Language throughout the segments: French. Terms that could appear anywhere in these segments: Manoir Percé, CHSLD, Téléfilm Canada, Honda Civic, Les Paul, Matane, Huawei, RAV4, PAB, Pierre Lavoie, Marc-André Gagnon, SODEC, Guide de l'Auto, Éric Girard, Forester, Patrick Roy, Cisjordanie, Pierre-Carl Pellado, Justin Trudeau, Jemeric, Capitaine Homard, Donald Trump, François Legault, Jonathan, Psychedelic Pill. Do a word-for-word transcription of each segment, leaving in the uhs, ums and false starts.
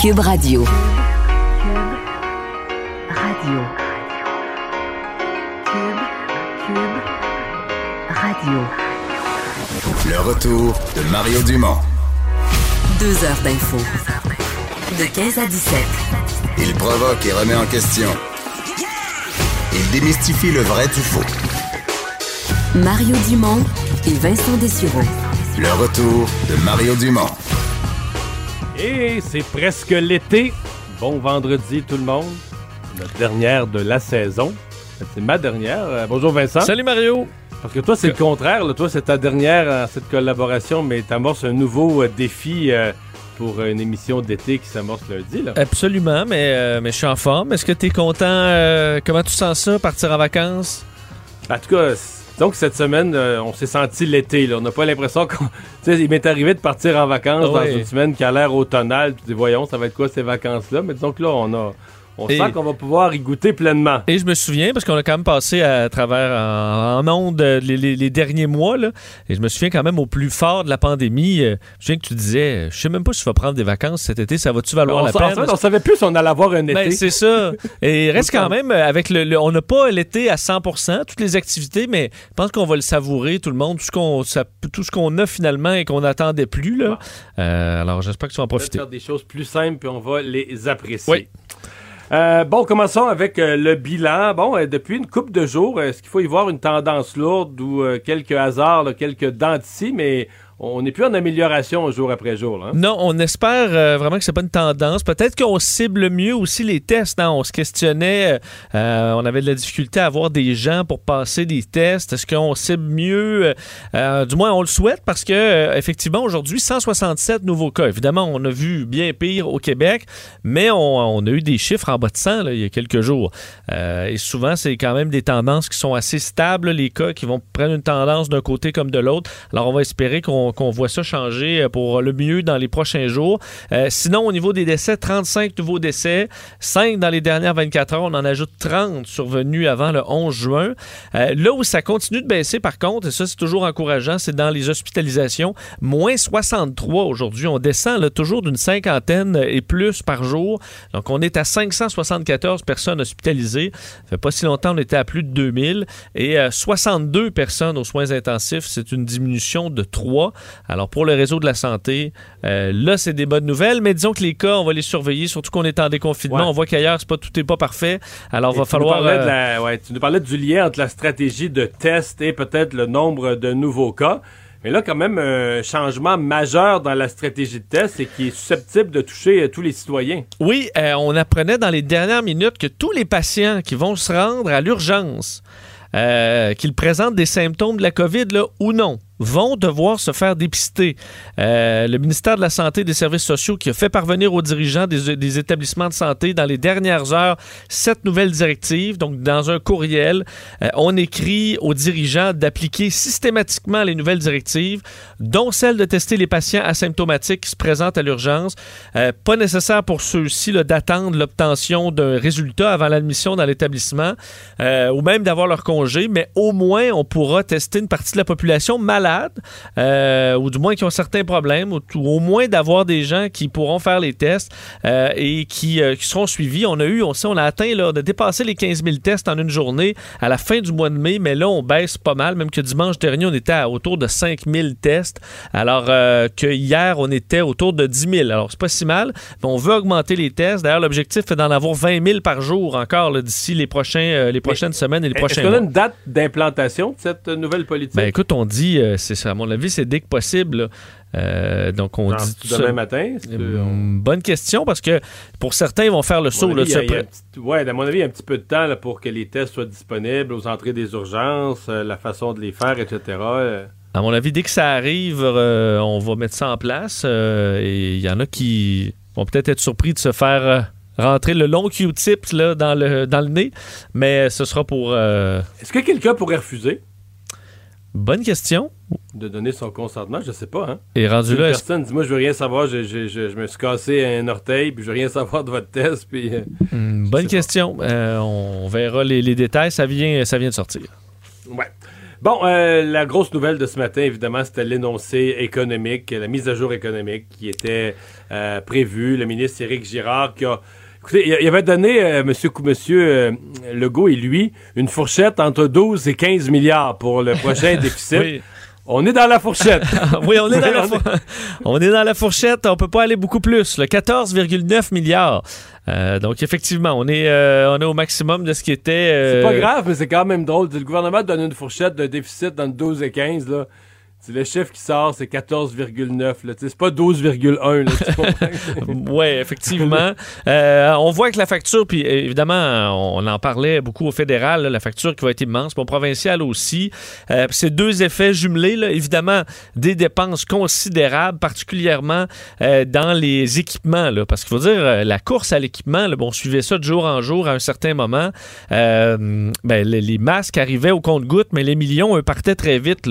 Cube Radio. Cube Radio. Cube, Cube Radio. Le retour de Mario Dumont. Deux heures d'info. De quinze à dix-sept. Il provoque et remet en question. Il démystifie le vrai du faux. Mario Dumont et Vincent Dessureault. Le retour de Mario Dumont. Et c'est presque l'été. Bon vendredi tout le monde. Notre dernière de la saison. C'est ma dernière. Euh, bonjour Vincent. Salut Mario. Parce que toi c'est que... le contraire. Là. Toi c'est ta dernière en cette collaboration, mais t'amorces un nouveau euh, défi euh, pour une émission d'été qui s'amorce lundi. Là. Absolument, mais, euh, mais je suis en forme. Est-ce que t'es content? Euh, comment tu sens ça, partir en vacances? En tout cas... Donc, cette semaine, euh, on s'est senti l'été. Là. On n'a pas l'impression qu'on... Tu sais, il m'est arrivé de partir en vacances oh, dans oui. une semaine qui a l'air automnale. Tu dis, voyons, ça va être quoi ces vacances-là? Mais disons que là, on a... On et sent qu'on va pouvoir y goûter pleinement. Et je me souviens, parce qu'on a quand même passé à travers en, en ondes les, les, les derniers mois, là, et je me souviens quand même au plus fort de la pandémie, euh, je souviens que tu disais, je sais même pas si je vais prendre des vacances cet été, ça va-tu valoir on la peine? En fait, on savait plus si on allait avoir un été. Ben, c'est ça. Et reste quand même, avec le, le on n'a pas l'été à cent pour cent, toutes les activités, mais je pense qu'on va le savourer, tout le monde, tout ce qu'on, ça, tout ce qu'on a finalement et qu'on n'attendait plus. Là. Bon. Euh, alors, j'espère que tu vas en profiter. On va faire des choses plus simples, puis on va les apprécier. Oui. Euh, bon, commençons avec euh, le bilan. Bon, euh, depuis une couple de jours, euh, est-ce qu'il faut y voir une tendance lourde ou euh, quelques hasards, là, quelques dents d'ici, mais on n'est plus en amélioration jour après jour. Là, hein? Non, on espère euh, vraiment que c'est pas une tendance. Peut-être qu'on cible mieux aussi les tests. Hein? On se questionnait, euh, on avait de la difficulté à avoir des gens pour passer des tests. Est-ce qu'on cible mieux? Euh, du moins, on le souhaite parce que euh, effectivement, aujourd'hui, cent soixante-sept nouveaux cas. Évidemment, on a vu bien pire au Québec, mais on, on a eu des chiffres en bas de cent là, il y a quelques jours. Euh, et souvent, c'est quand même des tendances qui sont assez stables, les cas qui vont prendre une tendance d'un côté comme de l'autre. Alors, on va espérer qu'on, qu'on voit ça changer pour le mieux dans les prochains jours. Euh, sinon, au niveau des décès, trente-cinq nouveaux décès, cinq dans les dernières vingt-quatre heures. On en ajoute trente survenus avant le onze juin. Euh, là où ça continue de baisser, par contre, et ça, c'est toujours encourageant, c'est dans les hospitalisations. Moins soixante-trois aujourd'hui. On descend là, toujours d'une cinquantaine et plus par jour. Donc, on est à cinq cent soixante-quatorze personnes hospitalisées. Ça fait pas si longtemps, on était à plus de deux mille. Et euh, soixante-deux personnes aux soins intensifs, c'est une diminution de trois. Alors, pour le réseau de la santé, euh, là, c'est des bonnes nouvelles, mais disons que les cas, on va les surveiller, surtout qu'on est en déconfinement. Ouais. On voit qu'ailleurs, c'est pas, tout n'est pas parfait. Alors, il va falloir... Euh... De la, ouais, tu nous parlais du lien entre la stratégie de test et peut-être le nombre de nouveaux cas. Mais là, quand même, un changement majeur dans la stratégie de test et qui est susceptible de toucher euh, tous les citoyens. Oui, euh, on apprenait dans les dernières minutes que tous les patients qui vont se rendre à l'urgence, euh, qu'ils présentent des symptômes de la COVID là, ou non, vont devoir se faire dépister. Euh, le ministère de la Santé et des Services sociaux qui a fait parvenir aux dirigeants des, des établissements de santé dans les dernières heures cette nouvelle directive, donc dans un courriel, euh, on écrit aux dirigeants d'appliquer systématiquement les nouvelles directives, dont celle de tester les patients asymptomatiques qui se présentent à l'urgence. Euh, pas nécessaire pour ceux-ci là, d'attendre l'obtention d'un résultat avant l'admission dans l'établissement euh, ou même d'avoir leur congé, mais au moins on pourra tester une partie de la population malade Euh, ou du moins qui ont certains problèmes, ou, ou au moins d'avoir des gens qui pourront faire les tests euh, et qui, euh, qui seront suivis. On a eu, on sait, on a atteint là, de dépasser les quinze mille tests en une journée à la fin du mois de mai, mais là, on baisse pas mal, même que dimanche dernier, on était à autour de cinq mille tests, alors euh, que hier, on était autour de dix mille. Alors, c'est pas si mal, mais on veut augmenter les tests. D'ailleurs, l'objectif est d'en avoir vingt mille par jour encore là, d'ici les, prochains, euh, les prochaines mais, semaines et les est-ce prochains mois. Est-ce qu'on a une date d'implantation de cette nouvelle politique? Ben, écoute, on dit... Euh, C'est ça, à mon avis, c'est dès que possible. Euh, donc, on non, dit tout demain ça. matin. Que... Bonne question, parce que pour certains, ils vont faire le saut. Avis, là, y a, y a petit, ouais, à mon avis, il y a un petit peu de temps là, pour que les tests soient disponibles aux entrées des urgences, euh, la façon de les faire, et cetera. Euh... À mon avis, dès que ça arrive, euh, on va mettre ça en place. Euh, et il y en a qui vont peut-être être surpris de se faire euh, rentrer le long Q-tip là, dans, le, dans le nez, mais ce sera pour... Euh... Est-ce que quelqu'un pourrait refuser? Bonne question. De donner son consentement, je sais pas. Hein? Et rendu là, personne dit moi je veux rien savoir, je, je, je, je me suis cassé un orteil, puis je veux rien savoir de votre test. Puis, euh, mmh, bonne question. Euh, on verra les, les détails. Ça vient, ça vient de sortir. Ouais. Bon, euh, la grosse nouvelle de ce matin, évidemment, c'était l'énoncé économique, la mise à jour économique qui était euh, prévue. Le ministre Éric Girard qui a... Écoutez, il avait donné, euh, monsieur, monsieur euh, Legault et lui, une fourchette entre douze et quinze milliards pour le prochain déficit. Oui. On est dans la fourchette. Oui, on est dans la fourchette. On est dans la fourchette. On peut pas aller beaucoup plus. Le quatorze virgule neuf milliards. Euh, donc, effectivement, on est, euh, on est au maximum de ce qui était... Euh... C'est pas grave, mais c'est quand même drôle. Le gouvernement donne une fourchette de déficit entre douze et quinze, là. Le chiffre qui sort, c'est quatorze virgule neuf. C'est pas douze virgule un. Oui, effectivement. Euh, on voit que la facture, puis évidemment, on en parlait beaucoup au fédéral, là, la facture qui va être immense, puis au provincial aussi. Euh, c'est deux effets jumelés, là, évidemment, des dépenses considérables, particulièrement euh, dans les équipements. Là, parce qu'il faut dire, la course à l'équipement, là, bon, on suivait ça de jour en jour à un certain moment. Euh, ben, les masques arrivaient au compte-gouttes, mais les millions, eux, partaient très vite.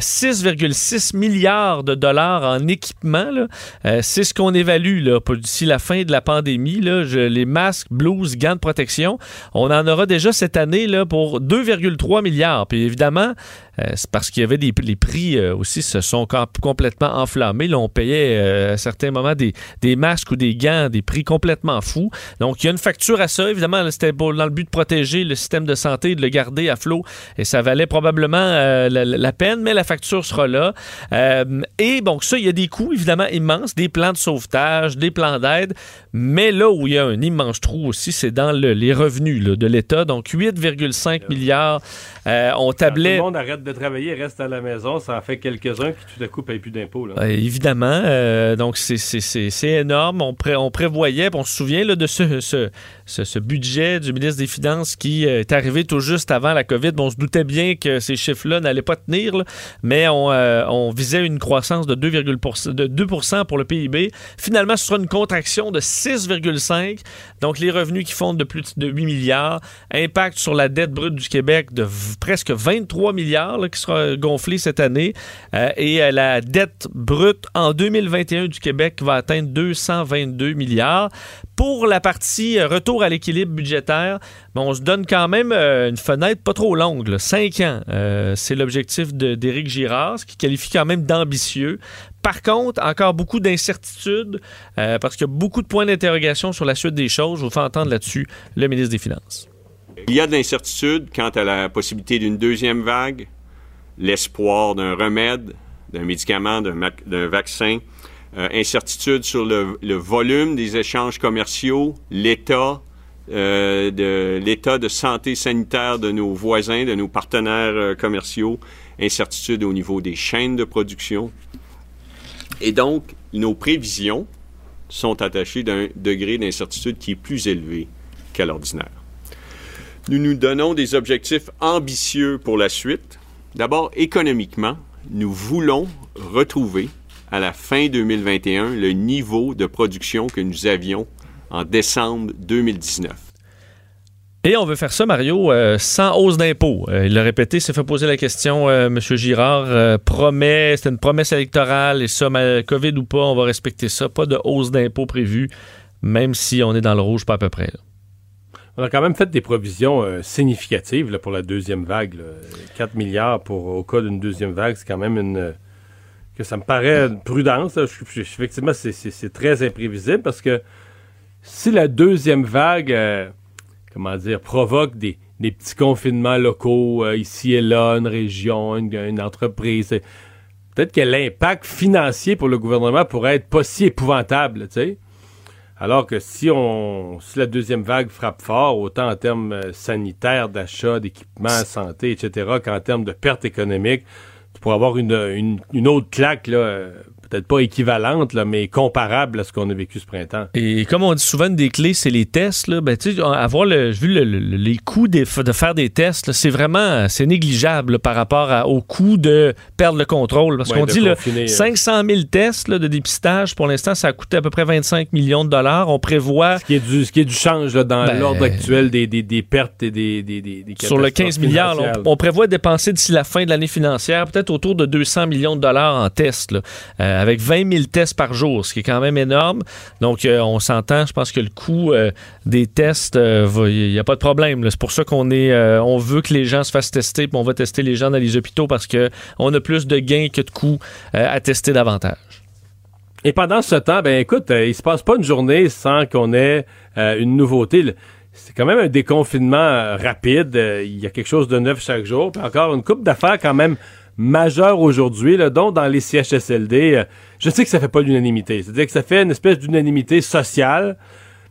six virgule six milliards de dollars en équipement, là. Euh, c'est ce qu'on évalue là, pour, d'ici la fin de la pandémie. Là, je, les masques, blouses, gants de protection, on en aura déjà cette année là, pour deux virgule trois milliards. Puis évidemment, euh, c'est parce qu'il y avait des les prix euh, aussi se sont comp- complètement enflammés. Là, on payait euh, à certains moments des, des masques ou des gants, des prix complètement fous. Donc, il y a une facture à ça. Évidemment, là, c'était pour, dans le but de protéger le système de santé, de le garder à flot. Et ça valait probablement euh, la, la peine, mais la facture sera là. Euh, et donc ça, il y a des coûts évidemment immenses, des plans de sauvetage, des plans d'aide, mais là où il y a un immense trou aussi, c'est dans le, les revenus là, de l'État. Donc huit virgule cinq euh, milliards, euh, on tablait... Tout le monde arrête de travailler, reste à la maison, ça en fait quelques-uns qui tout à coup payent plus d'impôts. Là. Euh, évidemment, euh, donc c'est, c'est, c'est, c'est énorme. On, pré, on prévoyait, on se souvient là, de ce, ce, ce, ce budget du ministre des Finances qui euh, est arrivé tout juste avant la COVID. Bon, on se doutait bien que ces chiffres-là n'allaient pas tenir, là, mais on, euh, on visait une croissance de deux virgule deux pour cent pour le P I B. Finalement, ce sera une contraction de six virgule cinq. Donc, les revenus qui fondent de plus de huit milliards. Impact sur la dette brute du Québec de v- presque vingt-trois milliards là, qui sera gonflée cette année. Euh, et euh, la dette brute en deux mille vingt et un du Québec va atteindre deux cent vingt-deux milliards. Pour la partie euh, retour à l'équilibre budgétaire, ben, on se donne quand même euh, une fenêtre pas trop longue, là, cinq ans. Euh, c'est l'objectif de, d'Éric Girard, ce qui qualifie quand même d'ambitieux. Par contre, encore beaucoup d'incertitudes euh, parce qu'il y a beaucoup de points d'interrogation sur la suite des choses. Je vous fais entendre là-dessus le ministre des Finances. Il y a de l'incertitude quant à la possibilité d'une deuxième vague, l'espoir d'un remède, d'un médicament, d'un, ma- d'un vaccin. Euh, incertitude sur le, le volume des échanges commerciaux, l'état, euh, de, l'état de santé sanitaire de nos voisins, de nos partenaires euh, commerciaux, incertitude au niveau des chaînes de production. Et donc, nos prévisions sont attachées d'un degré d'incertitude qui est plus élevé qu'à l'ordinaire. Nous nous donnons des objectifs ambitieux pour la suite. D'abord, économiquement, nous voulons retrouver à la fin deux mille vingt et un, le niveau de production que nous avions en décembre deux mille dix-neuf. Et on veut faire ça, Mario, euh, sans hausse d'impôts. Euh, il l'a répété, s'est fait poser la question, euh, M. Girard, euh, promet, c'était une promesse électorale, et ça, mal, COVID ou pas, on va respecter ça, pas de hausse d'impôts prévue, même si on est dans le rouge, pas à peu près, là. On a quand même fait des provisions euh, significatives là, pour la deuxième vague. Là. quatre milliards pour, au cas d'une deuxième vague, c'est quand même une... que ça me paraît une prudence. Là. Je, je, effectivement, c'est, c'est, c'est très imprévisible parce que si la deuxième vague, euh, comment dire, provoque des, des petits confinements locaux, euh, ici et là, une région, une, une entreprise, euh, peut-être que l'impact financier pour le gouvernement pourrait être pas si épouvantable, tu sais. Alors que si on, si la deuxième vague frappe fort, autant en termes euh, sanitaires, d'achat, d'équipements, santé, et cetera, qu'en termes de pertes économiques, pour avoir une, une, une autre claque, là, peut-être pas équivalente, là, mais comparable à ce qu'on a vécu ce printemps. Et comme on dit souvent, une des clés, c'est les tests. Là. Ben, tu sais, avoir le, vu le, le, les coûts des, de faire des tests, là, c'est vraiment c'est négligeable là, par rapport à, au coût de perdre le contrôle. Parce ouais, qu'on dit là, cinq cent mille tests là, de dépistage, pour l'instant, ça a coûté à peu près vingt-cinq millions de dollars. On prévoit... Ce qui est du, ce qui est du change là, dans ben, l'ordre actuel des, des, des pertes et des, des, des, des sur le quinze milliards, on, on prévoit dépenser d'ici la fin de l'année financière, peut-être autour de deux cents millions de dollars en tests. Là. Euh, euh, avec vingt mille tests par jour, ce qui est quand même énorme. Donc, euh, on s'entend, je pense que le coût euh, des tests, il euh, n'y a pas de problème. Là. C'est pour ça qu'on est, euh, on veut que les gens se fassent tester, puis on va tester les gens dans les hôpitaux parce qu'on a plus de gains que de coûts euh, à tester davantage. Et pendant ce temps, ben écoute, euh, il se passe pas une journée sans qu'on ait euh, une nouveauté. Là. C'est quand même un déconfinement euh, rapide. Il euh, y a quelque chose de neuf chaque jour. Puis encore une couple d'affaires quand même majeures aujourd'hui, là, dont dans les C H S L D. Euh, je sais que ça fait pas l'unanimité. C'est-à-dire que ça fait une espèce d'unanimité sociale,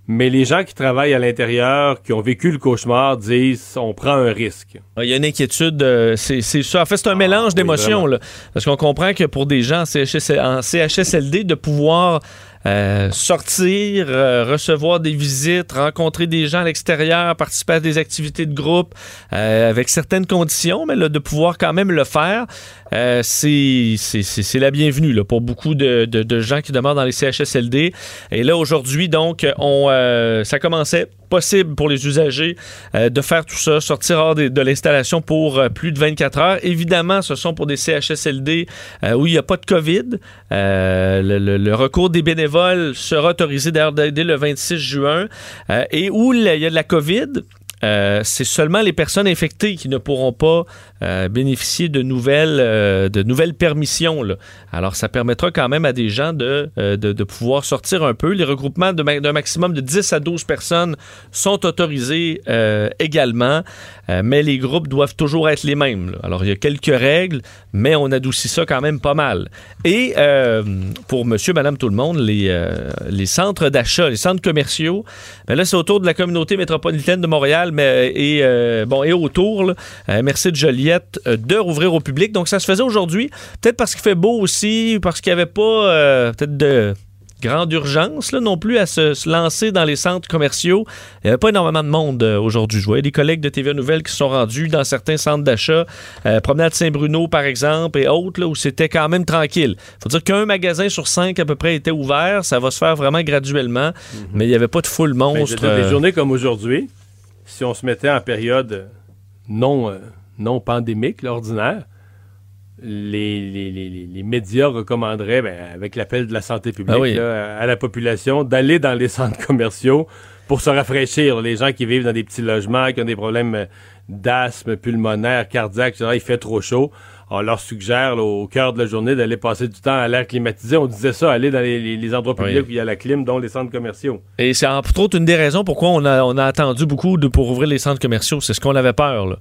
mais les gens qui travaillent à l'intérieur, qui ont vécu le cauchemar, disent on prend un risque. Il y a une inquiétude, euh, c'est, c'est ça. En fait, c'est un ah, mélange oui, d'émotions. Là, parce qu'on comprend que pour des gens en C H S L D, de pouvoir Euh, sortir, euh, recevoir des visites, rencontrer des gens à l'extérieur, participer à des activités de groupe euh, avec certaines conditions, mais là, de pouvoir quand même le faire, euh, c'est, c'est, c'est, c'est la bienvenue là, pour beaucoup de, de, de gens qui demeurent dans les C H S L D. Et là, aujourd'hui, donc, on, euh, ça commençait possible pour les usagers euh, de faire tout ça, sortir hors de, de l'installation pour euh, plus de vingt-quatre heures. Évidemment, ce sont pour des C H S L D euh, où il n'y a pas de COVID. Euh, le, le, le recours des bénévoles sera autorisé d'ailleurs dès le vingt-six juin euh, et où il y a de la COVID, euh, c'est seulement les personnes infectées qui ne pourront pas euh, bénéficier de nouvelles, euh, de nouvelles permissions. Là. Alors, ça permettra quand même à des gens de, euh, de, de pouvoir sortir un peu. Les regroupements de ma- d'un maximum de dix à douze personnes sont autorisés euh, également, euh, mais les groupes doivent toujours être les mêmes. Là. Alors, il y a quelques règles, mais on adoucit ça quand même pas mal. Et euh, pour monsieur, madame, tout le monde, les, euh, les centres d'achat, les centres commerciaux, ben là, c'est autour de la communauté métropolitaine de Montréal, Mais, et, euh, bon, et autour, là, euh, merci de Joliette, euh, de rouvrir au public. Donc, ça se faisait aujourd'hui, peut-être parce qu'il fait beau aussi, parce qu'il n'y avait pas euh, peut-être de grande urgence là, non plus à se, se lancer dans les centres commerciaux. Il n'y avait pas énormément de monde euh, aujourd'hui. Je voyais des collègues de T V A Nouvelles qui se sont rendus dans certains centres d'achat, euh, Promenade Saint-Bruno, par exemple, et autres, là, où c'était quand même tranquille. Il faut dire qu'un magasin sur cinq, à peu près, était ouvert. Ça va se faire vraiment graduellement, mm-hmm. mais il n'y avait pas de foule monstre. Ben, des journées comme aujourd'hui, si on se mettait en période non, euh, non pandémique, l'ordinaire, les, les, les, les médias recommanderaient, ben, avec l'appel de la santé publique, ah oui. là, à la population, d'aller dans les centres commerciaux pour se rafraîchir. Les gens qui vivent dans des petits logements, qui ont des problèmes d'asthme pulmonaire, cardiaque, et cetera, il fait trop chaud. On leur suggère, là, au cœur de la journée, d'aller passer du temps à l'air climatisé. On disait ça, aller dans les, les, les endroits publics oui. où il y a la clim, dont les centres commerciaux. Et c'est entre autres une des raisons pourquoi on a, on a attendu beaucoup de, pour ouvrir les centres commerciaux. C'est ce qu'on avait peur, là.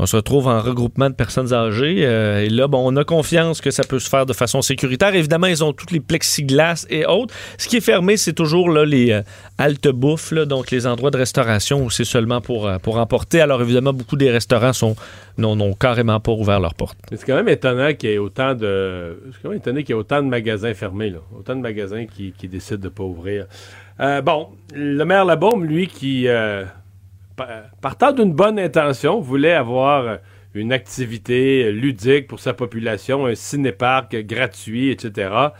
On se retrouve en regroupement de personnes âgées. Euh, et là, bon, on a confiance que ça peut se faire de façon sécuritaire. Évidemment, ils ont toutes les plexiglas et autres. Ce qui est fermé, c'est toujours là, les euh, halte-bouffes, là, donc les endroits de restauration où c'est seulement pour, euh, pour emporter. Alors, évidemment, beaucoup des restaurants sont, n'ont, n'ont carrément pas ouvert leurs portes. C'est quand même étonnant qu'il y ait autant de, c'est quand même étonnant qu'il y ait autant de magasins fermés, là. Autant de magasins qui, qui décident de ne pas ouvrir. Euh, bon, le maire Labaume, lui, qui... Euh... partant d'une bonne intention, voulait avoir une activité ludique pour sa population, un cinéparc gratuit, et cetera.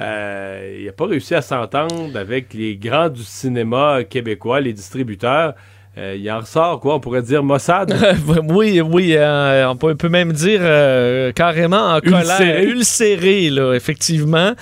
Euh, il n'a pas réussi à s'entendre avec les grands du cinéma québécois, les distributeurs. Euh, il en ressort, quoi, on pourrait dire Mossad. oui, oui, euh, on peut même dire euh, carrément en colère. Ulcéré. Ulcéré, là, effectivement.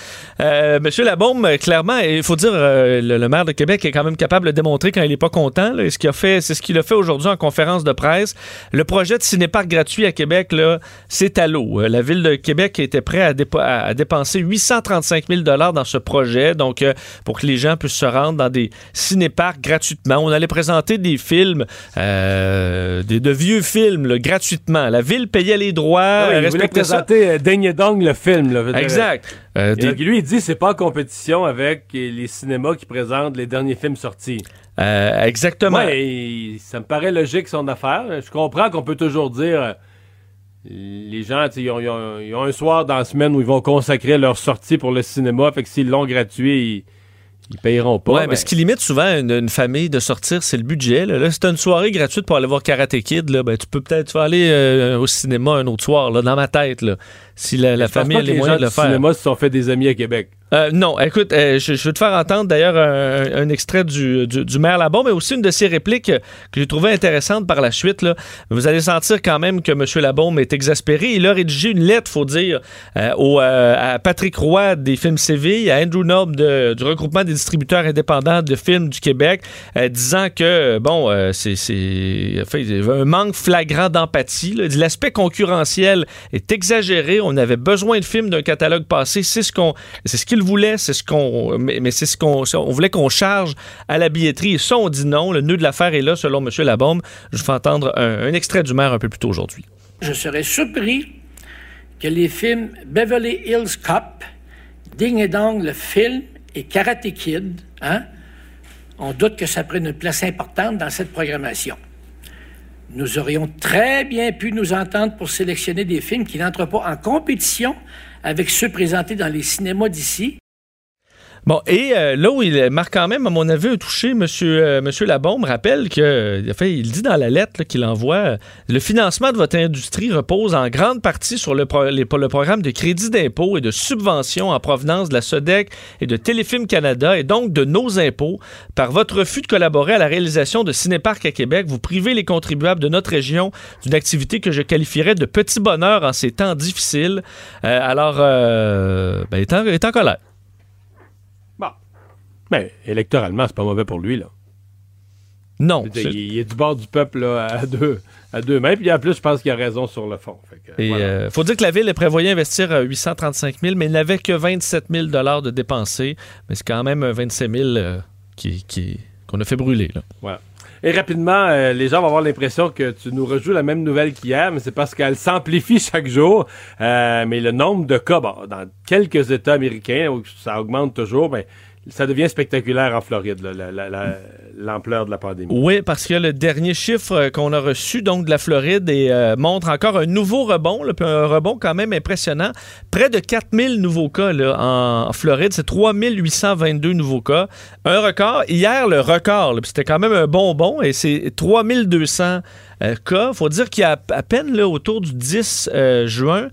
Euh, Monsieur Labaume, clairement, il faut dire, euh, le, le maire de Québec est quand même capable de démontrer quand il n'est pas content. Là, et ce qu'il a fait, c'est ce qu'il a fait aujourd'hui en conférence de presse. Le projet de cinéparc gratuit à Québec, là, c'est à l'eau. La Ville de Québec était prête à, dépa- à dépenser huit cent trente-cinq mille dollars dans ce projet, donc euh, pour que les gens puissent se rendre dans des cinéparcs gratuitement. On allait présenter des films, euh, de, de vieux films, là, gratuitement. La ville payait les droits, oui, respectait ça. Il voulait présenter Ding et Dong, le film. Là, exact. Euh, des... Lui, il dit que c'est pas en compétition avec les cinémas qui présentent les derniers films sortis. Euh, exactement. Ouais, ça me paraît logique, son affaire. Je comprends qu'on peut toujours dire... Les gens, ils ont, ils, ont, ils ont un soir dans la semaine où ils vont consacrer leur sortie pour le cinéma, fait que s'ils l'ont gratuit... Ils... Ils payeront pas. Ouais, mais... mais ce qui limite souvent une, une famille de sortir, c'est le budget. Là, là c'est une soirée gratuite pour aller voir Karate Kid. Là, ben, tu peux peut-être tu vas aller euh, au cinéma un autre soir. Là, dans ma tête, là, si la, la famille a les moyens de le faire. Les gens du cinéma se sont fait des amis à Québec. Euh, non, écoute, euh, je, je veux te faire entendre d'ailleurs un, un extrait du, du, du maire Labon, mais aussi une de ses répliques que j'ai trouvée intéressante par la suite. Là. Vous allez sentir quand même que M. Labon est exaspéré. Il a rédigé une lettre, faut dire, euh, au, euh, à Patrick Roy des Films Séville, à Andrew Nord de, du regroupement des distributeurs indépendants de films du Québec, euh, disant que, bon, euh, c'est, c'est enfin, il y a un manque flagrant d'empathie. Là. L'aspect concurrentiel est exagéré. On avait besoin de films d'un catalogue passé. C'est ce qu'on... C'est ce qu'il voulait, c'est ce qu'on, mais c'est ce qu'on, on voulait qu'on charge à la billetterie. Et ça, on dit non. Le nœud de l'affaire est là, selon M. Labaume. Je vous fais entendre un, un extrait du maire un peu plus tôt aujourd'hui. Je serais surpris que les films Beverly Hills Cop, Ding et Dong, le film et Karate Kid, hein, on doute que ça prenne une place importante dans cette programmation. Nous aurions très bien pu nous entendre pour sélectionner des films qui n'entrent pas en compétition avec ceux présentés dans les cinémas d'ici. Bon, et euh, là où il marque quand même, à mon avis, touché, M. Euh, monsieur Labaume rappelle que, enfin, il dit dans la lettre là, qu'il envoie, euh, le financement de votre industrie repose en grande partie sur le, pro- les, le programme de crédit d'impôt et de subventions en provenance de la SODEC et de Téléfilm Canada et donc de nos impôts. Par votre refus de collaborer à la réalisation de Cinéparc à Québec, vous privez les contribuables de notre région d'une activité que je qualifierais de petit bonheur en ces temps difficiles. Euh, alors, euh, ben, il est en, il est en colère. Mais électoralement, c'est pas mauvais pour lui, là. Non. C'est... Il est du bord du peuple là, à deux, à deux mains. Puis en plus, je pense qu'il a raison sur le fond. Fait que, Et voilà. euh, faut dire que la Ville prévoyait investir huit cent trente-cinq mille, mais il n'avait que vingt-sept mille de dépensés. Mais c'est quand même vingt-sept mille euh, qui, qui, qu'on a fait brûler, là. Voilà. Et rapidement, euh, les gens vont avoir l'impression que tu nous rejoues la même nouvelle qu'hier, mais c'est parce qu'elle s'amplifie chaque jour. Euh, mais le nombre de cas, bon, dans quelques États américains, où ça augmente toujours, mais... Ça devient spectaculaire en Floride, là, la, la, la, l'ampleur de la pandémie. Oui, parce que le dernier chiffre qu'on a reçu donc, de la Floride et, euh, montre encore un nouveau rebond, là, un rebond quand même impressionnant. Près de quatre mille nouveaux cas là, en Floride, c'est trois mille huit cent vingt-deux nouveaux cas. Un record. Hier, le record, là, c'était quand même un bonbon, et c'est trois mille deux cents euh, cas. Faut dire qu'il y a à peine là, autour du dix euh, juin,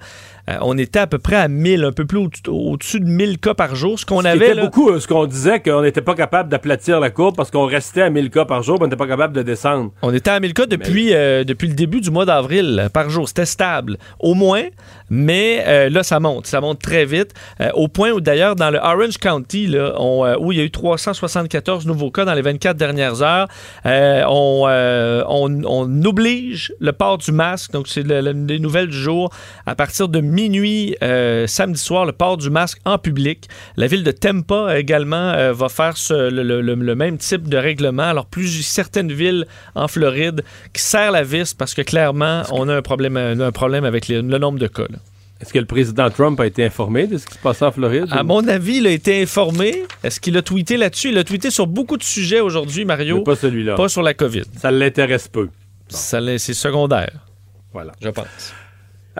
Euh, on était à peu près à mille, un peu plus au- au-dessus de mille cas par jour. Ce qu'on ce avait là... beaucoup, euh, ce qu'on disait, qu'on n'était pas capable d'aplatir la courbe parce qu'on restait à mille cas par jour, mais on n'était pas capable de descendre. On était à mille cas depuis, mais... euh, depuis le début du mois d'avril euh, par jour. C'était stable, au moins, mais euh, là, ça monte. Ça monte très vite, euh, au point où, d'ailleurs, dans le Orange County, là, on, euh, où il y a eu trois cent soixante-quatorze nouveaux cas dans les vingt-quatre dernières heures, euh, on, euh, on, on oblige le port du masque, donc c'est le, le, les nouvelles du jour, à partir de minuit euh, samedi soir, le port du masque en public. La ville de Tampa également euh, va faire ce, le, le, le même type de règlement. Alors, plus certaines villes en Floride qui serrent la vis parce que clairement, on a un problème, un problème avec les, le nombre de cas. Là. Est-ce que le président Trump a été informé de ce qui se passait en Floride? À ou... mon avis, il a été informé. Est-ce qu'il a tweeté là-dessus? Il a tweeté sur beaucoup de sujets aujourd'hui, Mario. Mais pas celui-là. Pas sur la COVID. Ça l'intéresse peu. Bon. Ça l'est, c'est secondaire. Voilà. Je pense.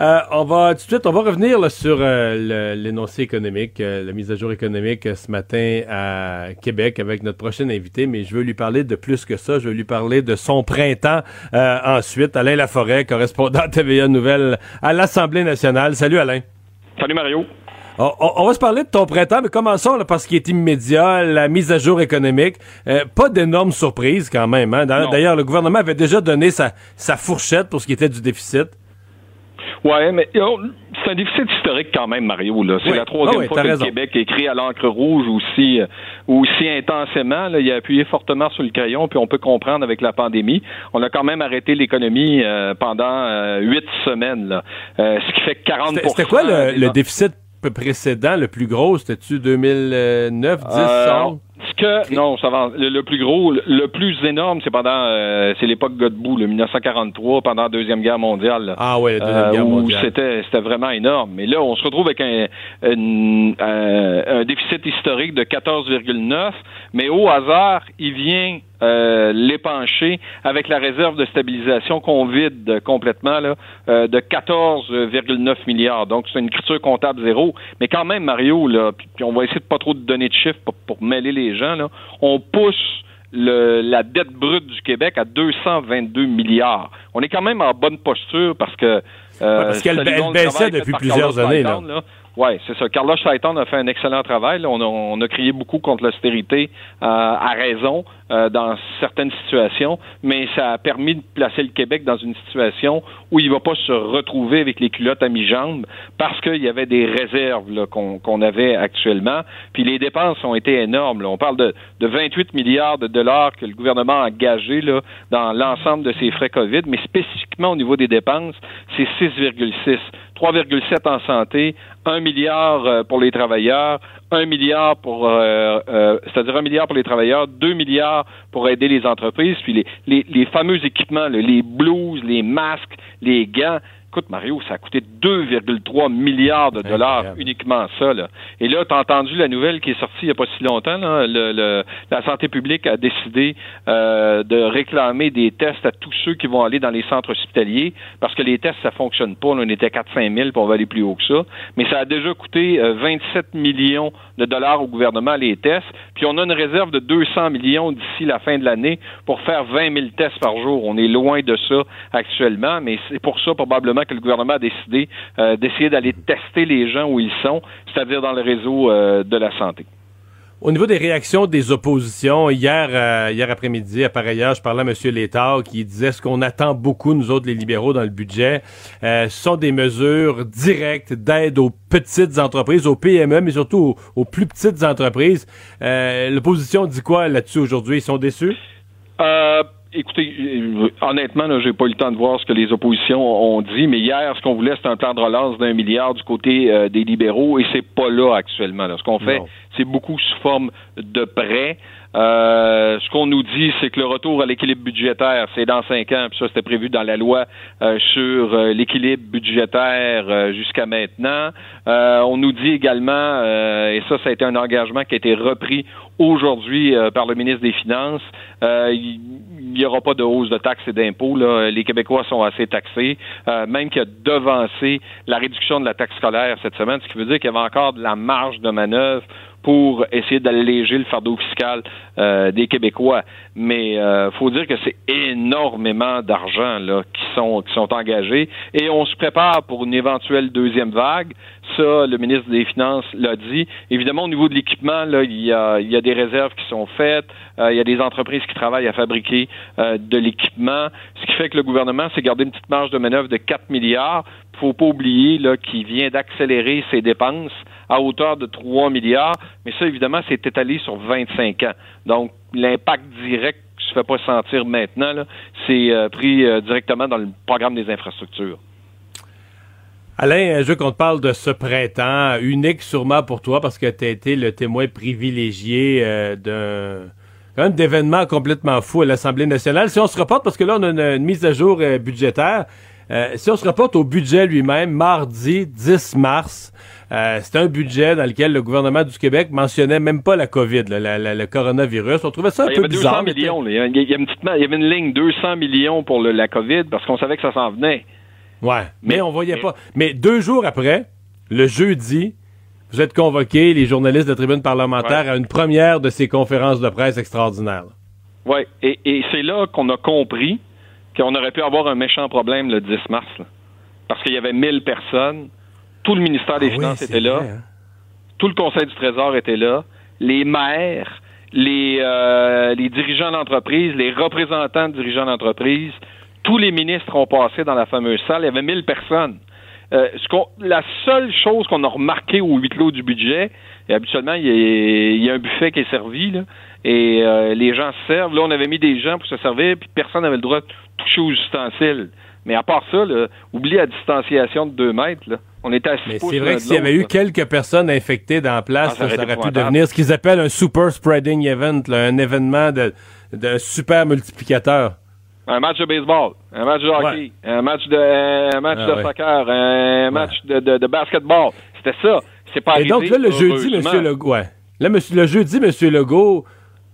Euh, on va tout de suite, on va revenir là, sur euh, le, l'énoncé économique, euh, la mise à jour économique euh, ce matin à Québec avec notre prochaine invitée, mais je veux lui parler de plus que ça, je veux lui parler de son printemps euh, ensuite. Alain Laforêt, correspondant à T V A Nouvelles à l'Assemblée nationale. Salut Alain. Salut Mario. On, on, on va se parler de ton printemps, mais commençons là, par ce qui est immédiat, la mise à jour économique. Euh, pas d'énormes surprises quand même. Hein? D'ailleurs, le gouvernement avait déjà donné sa, sa fourchette pour ce qui était du déficit. Oui, mais c'est un déficit historique quand même, Mario. Là. C'est oui. la troisième oh, oui, fois que raison. Le Québec écrit à l'encre rouge aussi, aussi intensément. Là. Il a appuyé fortement sur le crayon, puis on peut comprendre avec la pandémie. On a quand même arrêté l'économie euh, pendant euh, huit semaines, là. Euh, ce qui fait que quarante pour cent... C'était, c'était quoi le, le déficit précédent, le plus gros? C'était-tu deux mille neuf, dix, euh, cent? Ce que non, ça va. Le, le plus gros, le, le plus énorme, c'est pendant, euh, c'est l'époque Godbout, le mille neuf cent quarante-trois, pendant la Deuxième Guerre mondiale. Là, ah ouais, la Deuxième euh, Guerre où mondiale. C'était, c'était vraiment énorme. Mais là, on se retrouve avec un, un, un, un déficit historique de quatorze virgule neuf. Mais au hasard, il vient euh, l'épancher avec la réserve de stabilisation qu'on vide complètement là, euh, de quatorze virgule neuf milliards. Donc c'est une écriture comptable zéro. Mais quand même, Mario, là, puis on va essayer de pas trop te donner de chiffres pour, pour mêler les gens, là, on pousse le, la dette brute du Québec à deux cent vingt-deux milliards. On est quand même en bonne posture parce que... Euh, ouais, parce qu'elle ba- baissait depuis plusieurs années. Là. Là. Oui, c'est ça. Carlos Seyton a fait un excellent travail. On a, on a crié beaucoup contre l'austérité euh, à raison euh, dans certaines situations, mais ça a permis de placer le Québec dans une situation où il ne va pas se retrouver avec les culottes à mi-jambes parce qu'il y avait des réserves là, qu'on, qu'on avait actuellement. Puis les dépenses ont été énormes. Là. On parle de, de vingt-huit milliards de dollars que le gouvernement a engagé là, dans l'ensemble de ses frais COVID, mais spécifiquement au niveau des dépenses, c'est six virgule six. trois virgule sept en santé, un milliard pour les travailleurs, un milliard pour, euh, euh, c'est-à-dire un milliard pour les travailleurs, deux milliards pour aider les entreprises, puis les, les, les fameux équipements, les blouses, les masques, les gants. Écoute, Mario, ça a coûté deux virgule trois milliards de dollars Incroyable. Uniquement ça. Là. Et là, tu as entendu la nouvelle qui est sortie il n'y a pas si longtemps. Là. Le, le, la santé publique a décidé euh, de réclamer des tests à tous ceux qui vont aller dans les centres hospitaliers parce que les tests, ça ne fonctionne pas. Là, on était à quatre à cinq mille, puis on va aller plus haut que ça. Mais ça a déjà coûté euh, vingt-sept millions de dollars au gouvernement, les tests. Puis on a une réserve de deux cents millions d'ici la fin de l'année pour faire vingt mille tests par jour. On est loin de ça actuellement, mais c'est pour ça, probablement, que le gouvernement a décidé euh, d'essayer d'aller tester les gens où ils sont, c'est-à-dire dans le réseau euh, de la santé. Au niveau des réactions des oppositions, hier, euh, hier après-midi, par ailleurs, je parlais à M. Létard qui disait ce qu'on attend beaucoup, nous autres, les libéraux, dans le budget, euh, sont des mesures directes d'aide aux petites entreprises, aux P M E, mais surtout aux, aux plus petites entreprises. Euh, l'opposition dit quoi là-dessus aujourd'hui? Ils sont déçus? Euh... Écoutez, honnêtement, là, j'ai pas eu le temps de voir ce que les oppositions ont dit, mais hier, ce qu'on voulait, c'était un plan de relance d'un milliard du côté euh, des libéraux, et c'est pas là actuellement. Là. Ce qu'on fait, non. c'est beaucoup sous forme de prêts. Euh, ce qu'on nous dit, c'est que le retour à l'équilibre budgétaire, c'est dans cinq ans, puis ça, c'était prévu dans la loi euh, sur euh, l'équilibre budgétaire euh, jusqu'à maintenant. Euh, on nous dit également, euh, et ça, ça a été un engagement qui a été repris aujourd'hui euh, par le ministre des Finances, euh, il n'y aura pas de hausse de taxes et d'impôts. Là. Les Québécois sont assez taxés, euh, même qu'il a devancé la réduction de la taxe scolaire cette semaine, ce qui veut dire qu'il y avait encore de la marge de manœuvre pour essayer d'alléger le fardeau fiscal euh, des Québécois. Mais il euh, faut dire que c'est énormément d'argent là, qui sont qui sont engagés. Et on se prépare pour une éventuelle deuxième vague. Ça, le ministre des Finances l'a dit. Évidemment, au niveau de l'équipement, là, il y a, il y a des réserves qui sont faites. Euh, il y a des entreprises qui travaillent à fabriquer euh, de l'équipement. Ce qui fait que le gouvernement s'est gardé une petite marge de manœuvre de quatre milliards. Il ne faut pas oublier là, qu'il vient d'accélérer ses dépenses à hauteur de trois milliards. Mais ça, évidemment, c'est étalé sur vingt-cinq ans. Donc, l'impact direct ne se fait pas sentir maintenant. Là, c'est euh, pris euh, directement dans le programme des infrastructures. Alain, je veux qu'on te parle de ce printemps, unique sûrement pour toi, parce que tu as été le témoin privilégié euh, d'un quand même d'événements complètement fous à l'Assemblée nationale. Si on se reporte, parce que là, on a une, une mise à jour euh, budgétaire, euh, si on se reporte au budget lui-même, mardi dix mars, euh, c'était un budget dans lequel le gouvernement du Québec mentionnait même pas la COVID, là, la, la, le coronavirus. On trouvait ça un il peu bizarre. Il y avait deux cents millions. Il y avait une ligne deux cents millions pour le, la COVID, parce qu'on savait que ça s'en venait. Ouais, mais, mais on voyait mais, pas. Mais deux jours après, le jeudi, vous êtes convoqués, les journalistes de la tribune parlementaire, ouais. à une première de ces conférences de presse extraordinaires. Oui, et, et c'est là qu'on a compris qu'on aurait pu avoir un méchant problème le dix mars. Là. Parce qu'il y avait mille personnes, tout le ministère des ah Finances oui, était là, vrai, hein? tout le Conseil du Trésor était là, les maires, les, euh, les dirigeants d'entreprise, les représentants de dirigeants d'entreprise, tous les ministres ont passé dans la fameuse salle. Il y avait mille personnes. Euh, ce qu'on, la seule chose qu'on a remarquée au huis clos du budget, et habituellement, il y, y a un buffet qui est servi, là, et euh, les gens se servent. Là, on avait mis des gens pour se servir, puis personne n'avait le droit de toucher aux ustensiles. Mais à part ça, là, oublie la distanciation de deux mètres. Là. On était à six pouces. C'est vrai que s'il y avait eu quelques personnes infectées dans la place, ah, ça, ça aurait pu devenir ce qu'ils appellent un super spreading event, là, un événement de, de super multiplicateur. Un match de baseball, un match de hockey, ouais. un match de, euh, un match ah, de ouais. soccer, un match ouais. de, de, de basketball. C'était ça. C'est pas Et arrivé, donc là, le jeudi, M. Legault, ouais. là, monsieur, le jeudi, M. Legault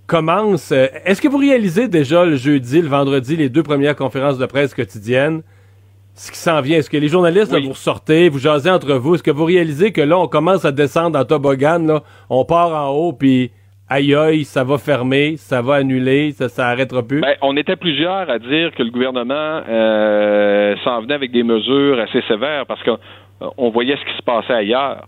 commence. Euh, est-ce que vous réalisez déjà le jeudi, le vendredi, les deux premières conférences de presse quotidiennes, ce qui s'en vient? Est-ce que les journalistes, oui. là, vous ressortez, vous jasez entre vous? Est-ce que vous réalisez que là, on commence à descendre en toboggan, là, on part en haut, puis... Aïe aïe, ça va fermer, ça va annuler, ça s'arrêtera plus. Ben, on était plusieurs à dire que le gouvernement euh, s'en venait avec des mesures assez sévères parce qu'on voyait ce qui se passait ailleurs.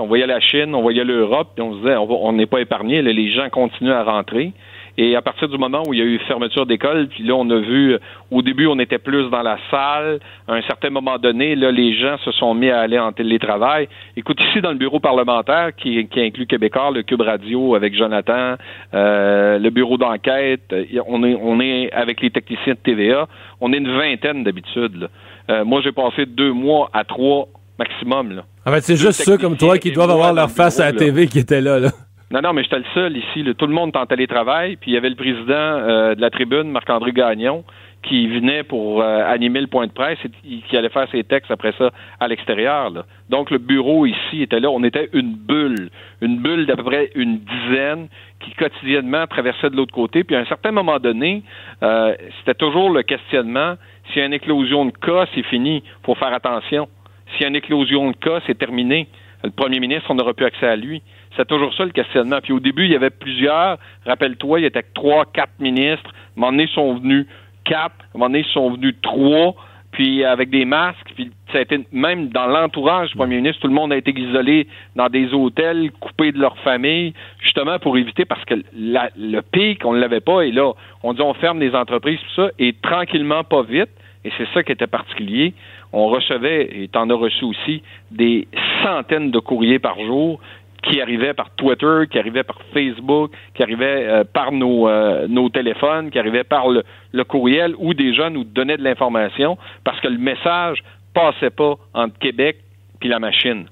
on voyait la Chine, on voyait l'Europe, et on se disait, on n'est pas épargné. Là, les gens continuent à rentrer. Et à partir du moment où il y a eu fermeture d'école, puis là, on a vu, au début, on était plus dans la salle. À un certain moment donné, là, les gens se sont mis à aller en télétravail. Écoute, ici, dans le bureau parlementaire, qui, qui inclut Québécois, le Cube Radio avec Jonathan, euh, le bureau d'enquête, on est, on est avec les techniciens de T V A, on est une vingtaine d'habitude. Euh, moi, j'ai passé deux mois à trois maximum. Là. En fait, c'est deux juste ceux comme toi qui doivent avoir leur face bureau, à la T V là. Qui étaient là, là. Non, non, mais j'étais le seul ici. Là. Tout le monde est en télétravail. Puis il y avait le président euh, de la Tribune, Marc-André Gagnon, qui venait pour euh, animer le point de presse et qui allait faire ses textes après ça à l'extérieur. Là. Donc le bureau ici était là. On était une bulle. Une bulle d'à peu près une dizaine qui quotidiennement traversait de l'autre côté. Puis à un certain moment donné, euh, c'était toujours le questionnement. S'il y a une éclosion de cas, c'est fini. Il faut faire attention. S'il y a une éclosion de cas, c'est terminé. Le premier ministre, on n'aura plus accès à lui. C'est toujours ça, le questionnement. Puis au début, il y avait plusieurs. Rappelle-toi, il y était trois, quatre ministres. À un moment donné, ils sont venus quatre. À un moment donné, ils sont venus trois. Puis avec des masques. Puis ça a été, même dans l'entourage du premier ministre, tout le monde a été isolé dans des hôtels, coupé de leur famille, justement pour éviter, parce que la, le pic, on ne l'avait pas. Et là, on dit on ferme les entreprises, tout ça. Et tranquillement, pas vite. Et c'est ça qui était particulier. On recevait, et t'en as reçu aussi, des centaines de courriers par jour qui arrivaient par Twitter, qui arrivaient par Facebook, qui arrivaient euh, par nos, euh, nos téléphones, qui arrivaient par le, le courriel, où des gens nous donnaient de l'information parce que le message passait pas entre Québec puis la machine.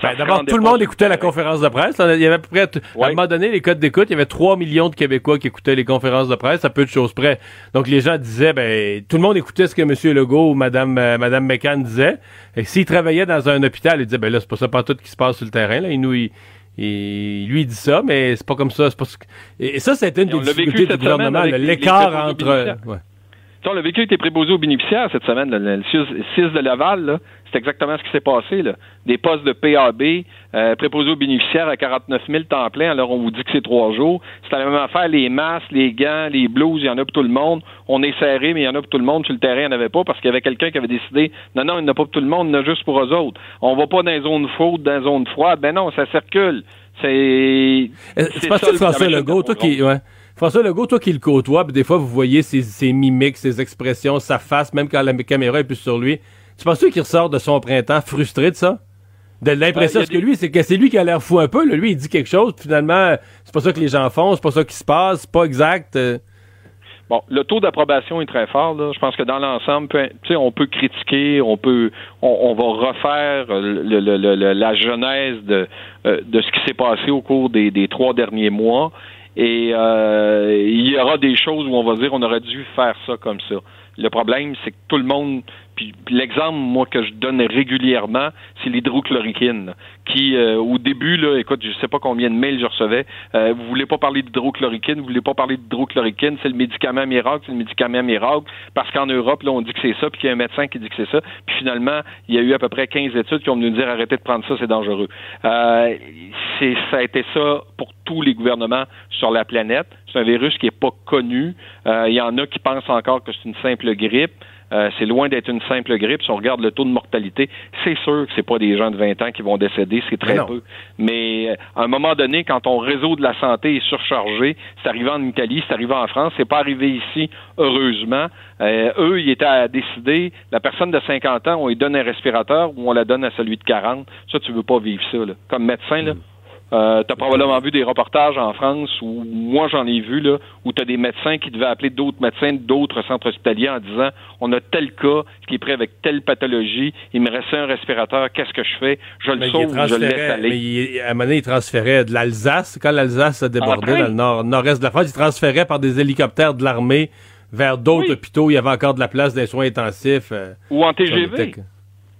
Ben, d'abord, tout le monde écoutait la conférence de presse. Il y avait à peu près, t- oui. à un moment donné, les codes d'écoute, il y avait trois millions de Québécois qui écoutaient les conférences de presse, à peu de choses près. Donc, les gens disaient, ben, tout le monde écoutait ce que M. Legault ou Mme, euh, Mme McCann disait. Et s'il travaillait dans un hôpital, il disait, ben là, c'est pas ça partout qui se passe sur le terrain, là. Il nous, il, il, lui, il dit ça, mais c'est pas comme ça. C'est pas... Et ça, c'était une des difficultés du gouvernement, l'écart entre... Ouais. On l'a vécu avec les préposés aux bénéficiaires cette semaine, là, le six de Laval, là, c'est exactement ce qui s'est passé. Là. Des postes de P A B, euh, préposés aux bénéficiaires à quarante-neuf mille temps plein, alors on vous dit que c'est trois jours. C'est la même affaire, les masques, les gants, les blouses, il y en a pour tout le monde. On est serré, mais il y en a pour tout le monde. Sur le terrain, il n'y en avait pas parce qu'il y avait quelqu'un qui avait décidé « Non, non, il n'y en a pas pour tout le monde, il y en a juste pour eux autres. On ne va pas dans les zones chaudes, dans les zones froides. » Ben non, ça circule. C'est... C'est pas ça, François Legault, toi qui... Ouais. François Legault, toi qui le côtoies, puis des fois, vous voyez ses, ses mimiques, ses expressions, sa face, même quand la caméra est plus sur lui. Tu penses-tu qu'il ressort de son printemps frustré de ça? De l'impression, euh, parce des... que lui, c'est que c'est lui qui a l'air fou un peu. Là. Lui, il dit quelque chose, puis finalement, c'est pas ça que les gens font, c'est pas ça qui se passe, c'est pas exact. Euh... Bon, le taux d'approbation est très fort. Là. Je pense que dans l'ensemble, tu sais, on peut critiquer, on peut, on, on va refaire le, le, le, la genèse de, de ce qui s'est passé au cours des, des trois derniers mois. Et euh, il y aura des choses où on va dire on aurait dû faire ça comme ça. Le problème, c'est que tout le monde... Puis, puis l'exemple, moi, que je donne régulièrement, c'est l'hydrochloroquine, là, qui, euh, au début, là, écoute, je sais pas combien de mails je recevais, euh, vous voulez pas parler d'hydrochloroquine, vous voulez pas parler d'hydrochloroquine, c'est le médicament miracle, c'est le médicament miracle, parce qu'en Europe, là, on dit que c'est ça, puis qu'il y a un médecin qui dit que c'est ça, puis finalement, il y a eu à peu près quinze études qui ont venu nous dire arrêtez de prendre ça, c'est dangereux. Euh, c'est, ça a été ça pour tous les gouvernements sur la planète. C'est un virus qui est pas connu. Euh, il y en a qui pensent encore que c'est une simple grippe. Euh, c'est loin d'être une simple grippe. Si on regarde le taux de mortalité, c'est sûr que c'est pas des gens de vingt ans qui vont décéder, c'est très Mais peu. Mais euh, à un moment donné, quand ton réseau de la santé est surchargé, c'est arrivé en Italie, c'est arrivé en France, c'est pas arrivé ici, heureusement. Euh, eux, ils étaient à décider, la personne de cinquante ans, on lui donne un respirateur ou on la donne à celui de quarante. Ça, tu veux pas vivre ça, là. Comme médecin, là. Euh, t'as probablement vu des reportages en France où moi j'en ai vu là, où t'as des médecins qui devaient appeler d'autres médecins d'autres centres hospitaliers en disant on a tel cas qui est pris avec telle pathologie, il me restait un respirateur, qu'est-ce que je fais? Je le sauve, je le laisse aller. Mais il, à un moment donné, il transférait de l'Alsace, quand l'Alsace a débordé dans le nord, nord-est de la France, il transférait par des hélicoptères de l'armée vers d'autres oui. hôpitaux où il y avait encore de la place des soins intensifs. Euh, Ou en T G V.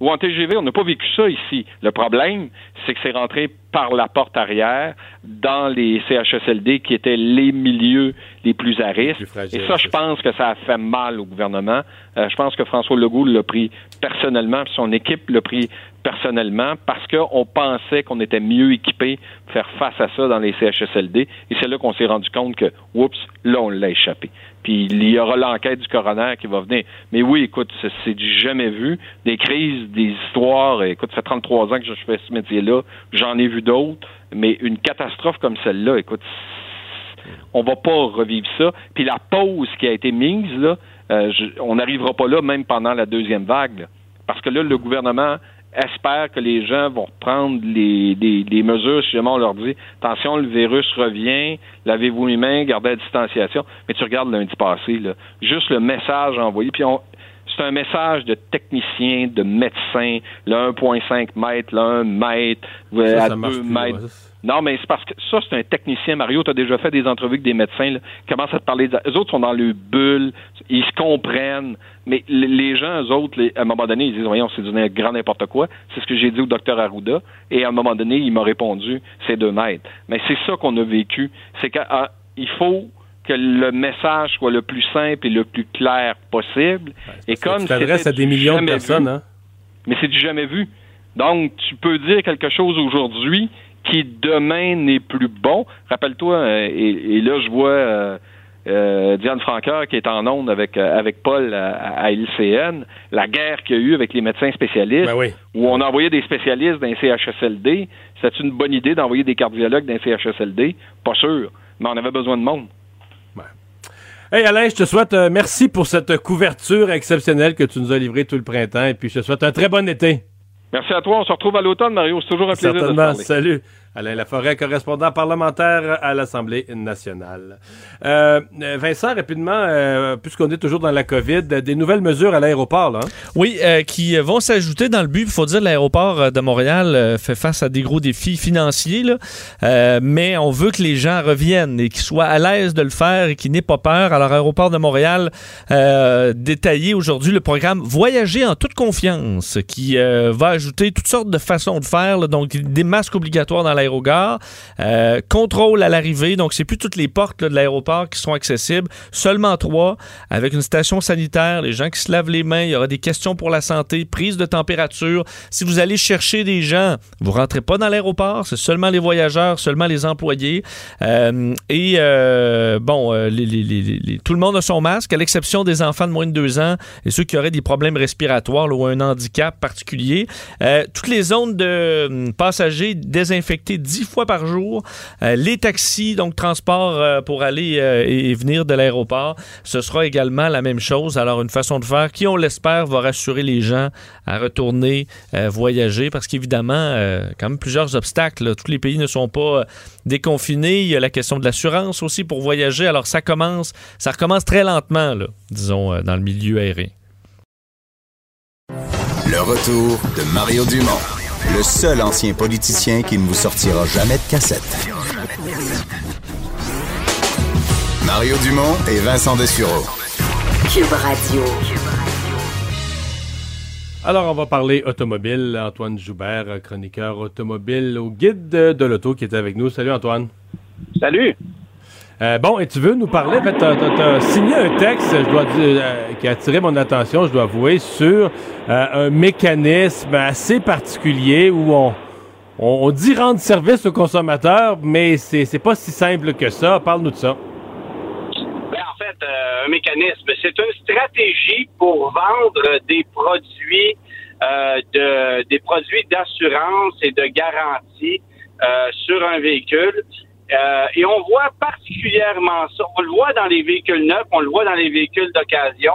Ou en T G V, on n'a pas vécu ça ici. Le problème, c'est que c'est rentré par la porte arrière dans les C H S L D qui étaient les milieux les plus à risque. Et ça, je pense que ça a fait mal au gouvernement. Euh, je pense que François Legault l'a pris personnellement, puis son équipe l'a pris personnellement, parce qu'on pensait qu'on était mieux équipé pour faire face à ça dans les C H S L D. Et c'est là qu'on s'est rendu compte que, oups, là, on l'a échappé. Puis il y aura l'enquête du coroner qui va venir. Mais oui, écoute, c'est, c'est du jamais vu. Des crises, des histoires. Écoute, ça fait trente-trois ans que je fais ce métier-là. J'en ai vu d'autres. Mais une catastrophe comme celle-là, écoute, on va pas revivre ça. Puis la pause qui a été mise, là, euh, je, on n'arrivera pas là, même pendant la deuxième vague, là. Parce que là, le gouvernement espère que les gens vont prendre les, les, les mesures. Si jamais on leur dit « Attention, le virus revient, lavez-vous les mains, gardez la distanciation. » Mais tu regardes lundi passé, là, juste le message envoyé. Puis on, c'est un message de technicien, de médecin, le un virgule cinq mètres, le un mètre, ça, à ça deux mètres. Plus, non, mais c'est parce que ça, c'est un technicien. Mario, tu as déjà fait des entrevues avec des médecins, là, qui commencent à te parler. Eux autres sont dans le bulle, ils se comprennent. Mais les gens, eux autres, les, à un moment donné, ils disent, voyons, c'est du grand n'importe quoi. C'est ce que j'ai dit au docteur Arruda. Et à un moment donné, il m'a répondu, c'est deux mètres. Mais c'est ça qu'on a vécu. C'est qu'il faut que le message soit le plus simple et le plus clair possible. Ouais, et comme tu t'adresses à des millions de personnes, vu, hein? Mais c'est du jamais vu. Donc, tu peux dire quelque chose aujourd'hui qui demain n'est plus bon. Rappelle-toi, euh, et, et là je vois euh, euh, Diane Francoeur qui est en onde avec, euh, avec Paul à, à L C N, la guerre qu'il y a eu avec les médecins spécialistes, ben oui. Où on envoyait des spécialistes dans les C H S L D. C'était une bonne idée d'envoyer des cardiologues dans les C H S L D? Pas sûr, mais on avait besoin de monde. Ben. Hey Alain, je te souhaite euh, merci pour cette couverture exceptionnelle que tu nous as livrée tout le printemps, et puis je te souhaite un très bon été. Merci à toi. On se retrouve à l'automne, Mario. C'est toujours un plaisir de te parler. Salut. Alain Laforêt, correspondant parlementaire à l'Assemblée nationale. Euh, Vincent, rapidement, euh, puisqu'on est toujours dans la COVID, des nouvelles mesures à l'aéroport, là. Hein? Oui, euh, qui vont s'ajouter dans le but. Il faut dire que l'aéroport de Montréal fait face à des gros défis financiers, là, euh, mais on veut que les gens reviennent et qu'ils soient à l'aise de le faire et qu'ils n'aient pas peur. Alors, l'aéroport de Montréal euh, détaillé aujourd'hui le programme Voyager en toute confiance, qui euh, va ajouter toutes sortes de façons de faire, là, donc des masques obligatoires dans l'aérogare, euh, contrôle à l'arrivée, donc c'est plus toutes les portes là, de l'aéroport qui sont accessibles, seulement trois, avec une station sanitaire, les gens qui se lavent les mains, il y aura des questions pour la santé, prise de température. Si vous allez chercher des gens, vous rentrez pas dans l'aéroport, c'est seulement les voyageurs, seulement les employés, euh, et euh, bon, euh, les, les, les, les, tout le monde a son masque, à l'exception des enfants de moins de deux ans et ceux qui auraient des problèmes respiratoires là, ou un handicap particulier. Euh, toutes les zones de euh, passagers désinfectées dix fois par jour. Euh, les taxis, donc transport euh, pour aller euh, et venir de l'aéroport, ce sera également la même chose. Alors, une façon de faire qui, on l'espère, va rassurer les gens à retourner euh, voyager, parce qu'évidemment, euh, quand même plusieurs obstacles, là. Tous les pays ne sont pas euh, déconfinés. Il y a la question de l'assurance aussi pour voyager. Alors, ça commence, ça recommence très lentement, là, disons, euh, dans le milieu aérien. Le retour de Mario Dumont. Le seul ancien politicien qui ne vous sortira jamais de cassette. Mario Dumont et Vincent Dessureault. Cube Radio. Alors, on va parler automobile. Antoine Joubert, chroniqueur automobile au Guide de l'Auto, qui est avec nous. Salut, Antoine. Salut. Euh, bon, et tu veux nous parler, en fait, t'as, t'as signé un texte, je dois dire, euh, qui a attiré mon attention, je dois avouer, sur euh, un mécanisme assez particulier où on, on, on dit rendre service aux consommateurs, mais c'est, c'est pas si simple que ça. Parle-nous de ça. Ben, en fait, euh, un mécanisme, c'est une stratégie pour vendre des produits, euh, de, des produits d'assurance et de garantie euh, sur un véhicule. Euh, et on voit particulièrement ça. On le voit dans les véhicules neufs, on le voit dans les véhicules d'occasion,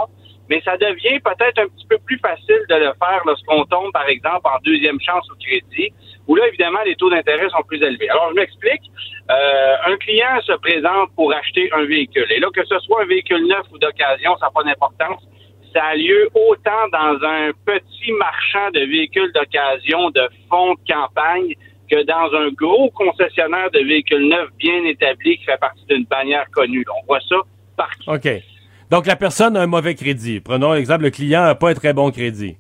mais ça devient peut-être un petit peu plus facile de le faire lorsqu'on tombe, par exemple, en deuxième chance au crédit, où là, évidemment, les taux d'intérêt sont plus élevés. Alors, je m'explique. Euh, un client se présente pour acheter un véhicule. Et là, que ce soit un véhicule neuf ou d'occasion, ça n'a pas d'importance. Ça a lieu autant dans un petit marchand de véhicules d'occasion, de fonds de campagne, que dans un gros concessionnaire de véhicules neufs bien établi qui fait partie d'une bannière connue. On voit ça partout. OK. Donc, la personne a un mauvais crédit. Prenons l'exemple, le client n'a pas un très bon crédit.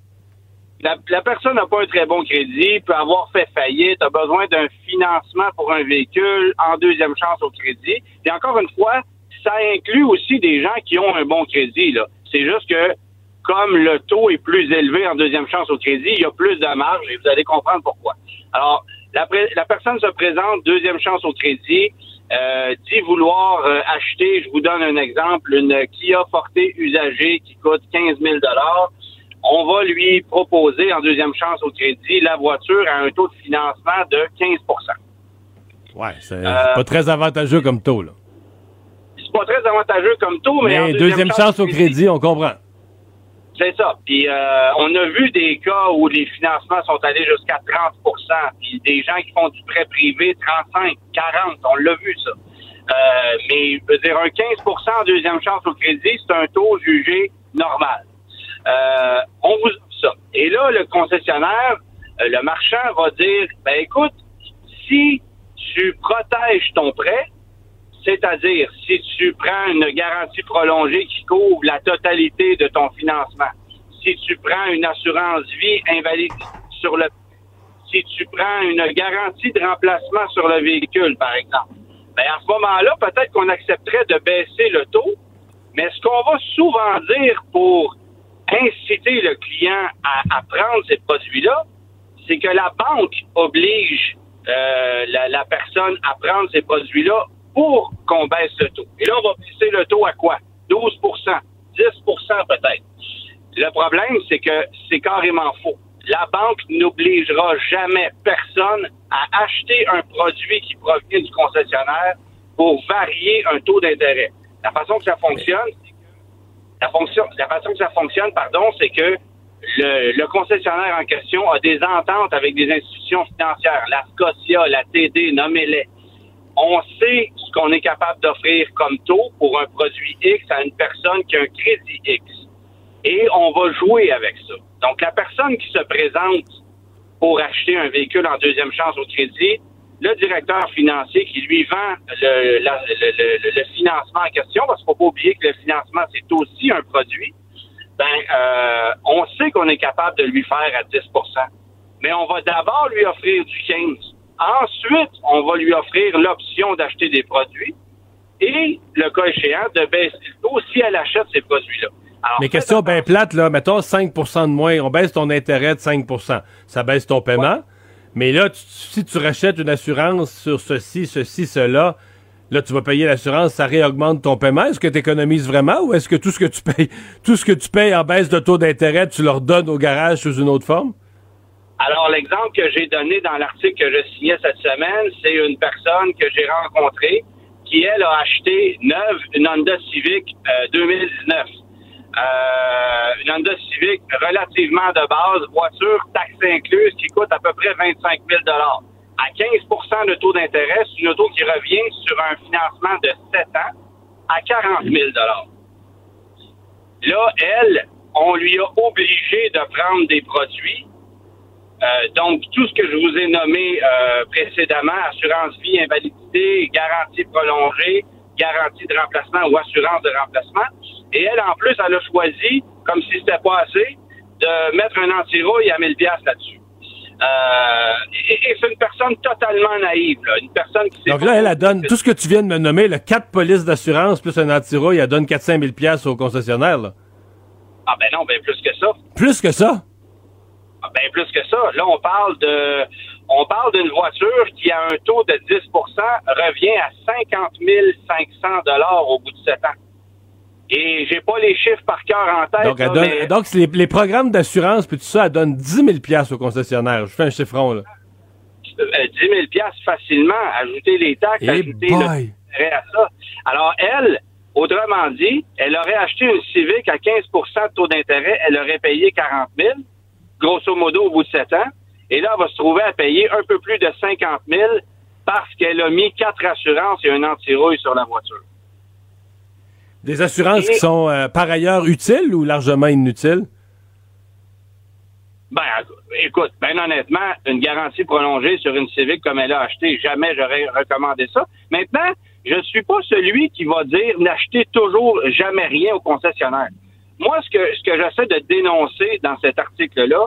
La, la personne n'a pas un très bon crédit, peut avoir fait faillite, a besoin d'un financement pour un véhicule en deuxième chance au crédit. Et encore une fois, ça inclut aussi des gens qui ont un bon crédit, là. C'est juste que comme le taux est plus élevé en deuxième chance au crédit, il y a plus de marge et vous allez comprendre pourquoi. Alors, la, pré- la personne se présente, deuxième chance au crédit, euh, dit vouloir euh, acheter, je vous donne un exemple, une Kia Forte usagée qui coûte quinze mille dollars. On va lui proposer en deuxième chance au crédit la voiture à un taux de financement de quinze pour cent. Ouais, c'est euh, pas très avantageux comme taux, là. C'est pas très avantageux comme taux, mais. Mais en deuxième, deuxième chance, chance au crédit, crédit, on comprend. C'est ça. Puis euh, on a vu des cas où les financements sont allés jusqu'à trente pour cent. Puis des gens qui font du prêt privé, trente-cinq, quarante, on l'a vu ça. Euh, mais je veux dire, un quinze pour cent en deuxième chance au crédit, c'est un taux jugé normal. Euh, on vous offre ça. Et là, le concessionnaire, le marchand va dire, ben écoute, si tu protèges ton prêt, c'est-à-dire si tu prends une garantie prolongée qui couvre la totalité de ton financement, si tu prends une assurance vie invalide sur le, si tu prends une garantie de remplacement sur le véhicule, par exemple, ben à ce moment-là, peut-être qu'on accepterait de baisser le taux, mais ce qu'on va souvent dire pour inciter le client à, à prendre ces produits-là, c'est que la banque oblige euh, la, la personne à prendre ces produits-là pour qu'on baisse le taux. Et là, on va baisser le taux à quoi? douze pour cent, dix pour cent peut-être. Le problème, c'est que c'est carrément faux. La banque n'obligera jamais personne à acheter un produit qui provient du concessionnaire pour varier un taux d'intérêt. La façon que ça fonctionne, La, fonction, la façon que ça fonctionne, pardon, c'est que le, le concessionnaire en question a des ententes avec des institutions financières, la Scotia, la T D, nommez-les. On sait ce qu'on est capable d'offrir comme taux pour un produit X à une personne qui a un crédit X. Et on va jouer avec ça. Donc, la personne qui se présente pour acheter un véhicule en deuxième chance au crédit, le directeur financier qui lui vend le, la, le, le, le financement en question, parce qu'il ne faut pas oublier que le financement, c'est aussi un produit, ben euh, on sait qu'on est capable de lui faire à dix pour cent. Mais on va d'abord lui offrir du quinze. Ensuite, on va lui offrir l'option d'acheter des produits et, le cas échéant, de baisser le taux si elle achète ces produits-là. Alors, mais question bien plate, là, mettons cinq pour cent de moins, on baisse ton intérêt de cinq pour cent. Ça baisse ton paiement. Ouais. Mais là, tu, si tu rachètes une assurance sur ceci, ceci, cela, là, tu vas payer l'assurance, ça réaugmente ton paiement. Est-ce que tu économises vraiment ou est-ce que tout ce que tu payes, tout ce que tu payes en baisse de taux d'intérêt, tu le redonnes au garage sous une autre forme? Alors, l'exemple que j'ai donné dans l'article que je signais cette semaine, c'est une personne que j'ai rencontrée qui, elle, a acheté neuve une Honda Civic euh, deux mille dix-neuf. Euh, une Honda Civic relativement de base, voiture, taxe incluse, qui coûte à peu près vingt-cinq mille dollars. À quinze pour cent de taux d'intérêt, c'est une auto qui revient sur un financement de sept ans à quarante mille dollars. Là, elle, on lui a obligé de prendre des produits. Euh, donc, tout ce que je vous ai nommé euh, précédemment, assurance vie, invalidité, garantie prolongée, garantie de remplacement ou assurance de remplacement. Et elle, en plus, elle a choisi, comme si c'était pas assez, de mettre un anti-rouille à mille dollars là-dessus. Euh, et, et c'est une personne totalement naïve, là. Une personne qui s'est... Donc là, elle, elle donne tout ce que tu viens de me nommer, le quatre polices d'assurance plus un anti-rouille, elle donne quatre cent mille dollars au concessionnaire, là. Ah ben non, ben plus que ça. Plus que ça? Ah ben plus que ça. Là, on parle de... On parle d'une voiture qui, à un taux de dix pour cent, revient à cinquante mille cinq cents dollars au bout de sept ans. Et j'ai pas les chiffres par cœur en tête. Donc, là, donne, mais... donc les, les programmes d'assurance, puis tout ça, elle donne dix mille dollars au concessionnaire. Je fais un chiffron, là. dix mille dollars facilement, ajouter les taxes, hey ajouter boy. le à ça. Alors, elle, autrement dit, elle aurait acheté une Civic à quinze pour cent de taux d'intérêt, elle aurait payé quarante mille dollars, grosso modo, au bout de sept ans. Et là, elle va se trouver à payer un peu plus de cinquante mille dollars parce qu'elle a mis quatre assurances et un anti-rouille sur la voiture. Des assurances et... qui sont euh, par ailleurs utiles ou largement inutiles? Ben, écoute, ben honnêtement, une garantie prolongée sur une Civic comme elle a acheté, jamais j'aurais recommandé ça. Maintenant, je ne suis pas celui qui va dire n'achetez toujours jamais rien au concessionnaire. Moi, ce que, ce que j'essaie de dénoncer dans cet article-là,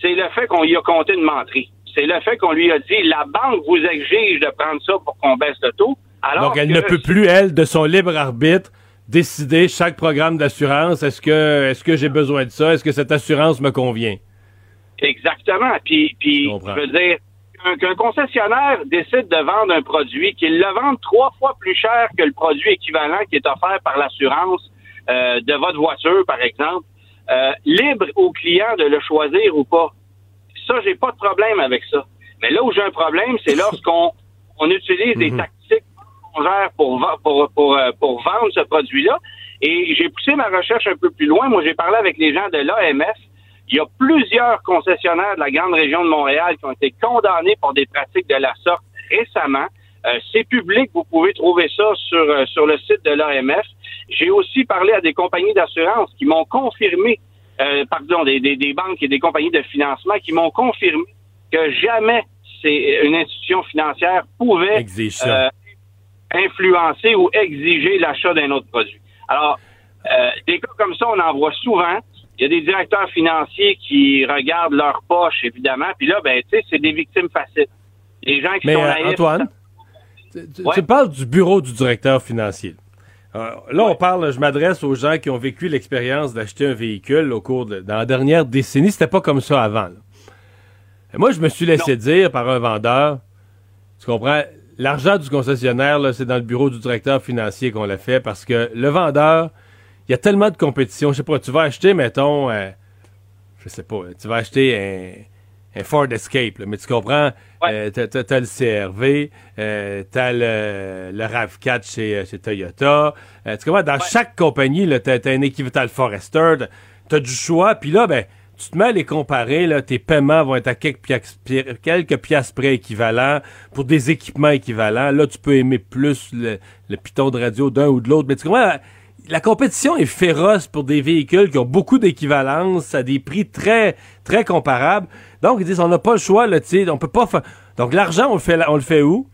c'est le fait qu'on lui a compté une menterie. C'est le fait qu'on lui a dit, la banque vous exige de prendre ça pour qu'on baisse le taux. Alors Donc, elle que... ne peut plus, elle, de son libre arbitre, décider chaque programme d'assurance, est-ce que est-ce que j'ai besoin de ça, est-ce que cette assurance me convient? Exactement. Puis, puis je, je veux dire, qu'un, qu'un concessionnaire décide de vendre un produit, qu'il le vende trois fois plus cher que le produit équivalent qui est offert par l'assurance euh, de votre voiture, par exemple, euh, libre au client de le choisir ou pas. Ça, j'ai pas de problème avec ça. Mais là où j'ai un problème, c'est lorsqu'on on utilise mm-hmm. des tactiques pour, pour, pour, pour vendre ce produit-là. Et j'ai poussé ma recherche un peu plus loin. Moi, j'ai parlé avec les gens de l'A M F. Il y a plusieurs concessionnaires de la grande région de Montréal qui ont été condamnés pour des pratiques de la sorte récemment. Euh, c'est public, vous pouvez trouver ça sur, euh, sur le site de l'A M F. J'ai aussi parlé à des compagnies d'assurance qui m'ont confirmé, euh, pardon, des, des, des banques et des compagnies de financement qui m'ont confirmé que jamais c'est une institution financière pouvait euh, influencer ou exiger l'achat d'un autre produit. Alors, euh, des cas comme ça, on en voit souvent. Il y a des directeurs financiers qui regardent leur poche, évidemment. Puis là, ben, tu sais, c'est des victimes faciles. Les gens qui Mais sont euh, naïfs. Antoine, ça... tu, ouais. tu parles du bureau du directeur financier. Alors, là, ouais. on parle, je m'adresse aux gens qui ont vécu l'expérience d'acheter un véhicule au cours de, dans la dernière décennie. C'était pas comme ça avant. Et moi, je me suis laissé non. dire par un vendeur, tu comprends, l'argent du concessionnaire, là, c'est dans le bureau du directeur financier qu'on l'a fait parce que le vendeur, il y a tellement de compétition. Je sais pas, tu vas acheter, mettons, euh, je sais pas, tu vas acheter un, un Ford Escape, là, mais tu comprends, ouais. euh, t'as, t'as, t'as le C R V, euh, t'as le, le RAV quatre chez, chez Toyota. Euh, tu comprends, dans ouais. chaque compagnie, là, t'as, t'as un équivalent, t'as le Forester, t'as, t'as du choix. Puis là, ben, tu te mets à les comparer, là, tes paiements vont être à quelques piastres, quelques piastres près équivalents pour des équipements équivalents. Là, tu peux aimer plus le, le piton de radio d'un ou de l'autre, mais tu comprends. La compétition est féroce pour des véhicules qui ont beaucoup d'équivalence à des prix très, très comparables. Donc, ils disent, on n'a pas le choix, là, tu sais, on peut pas faire... Donc, l'argent, on le fait, on le fait où?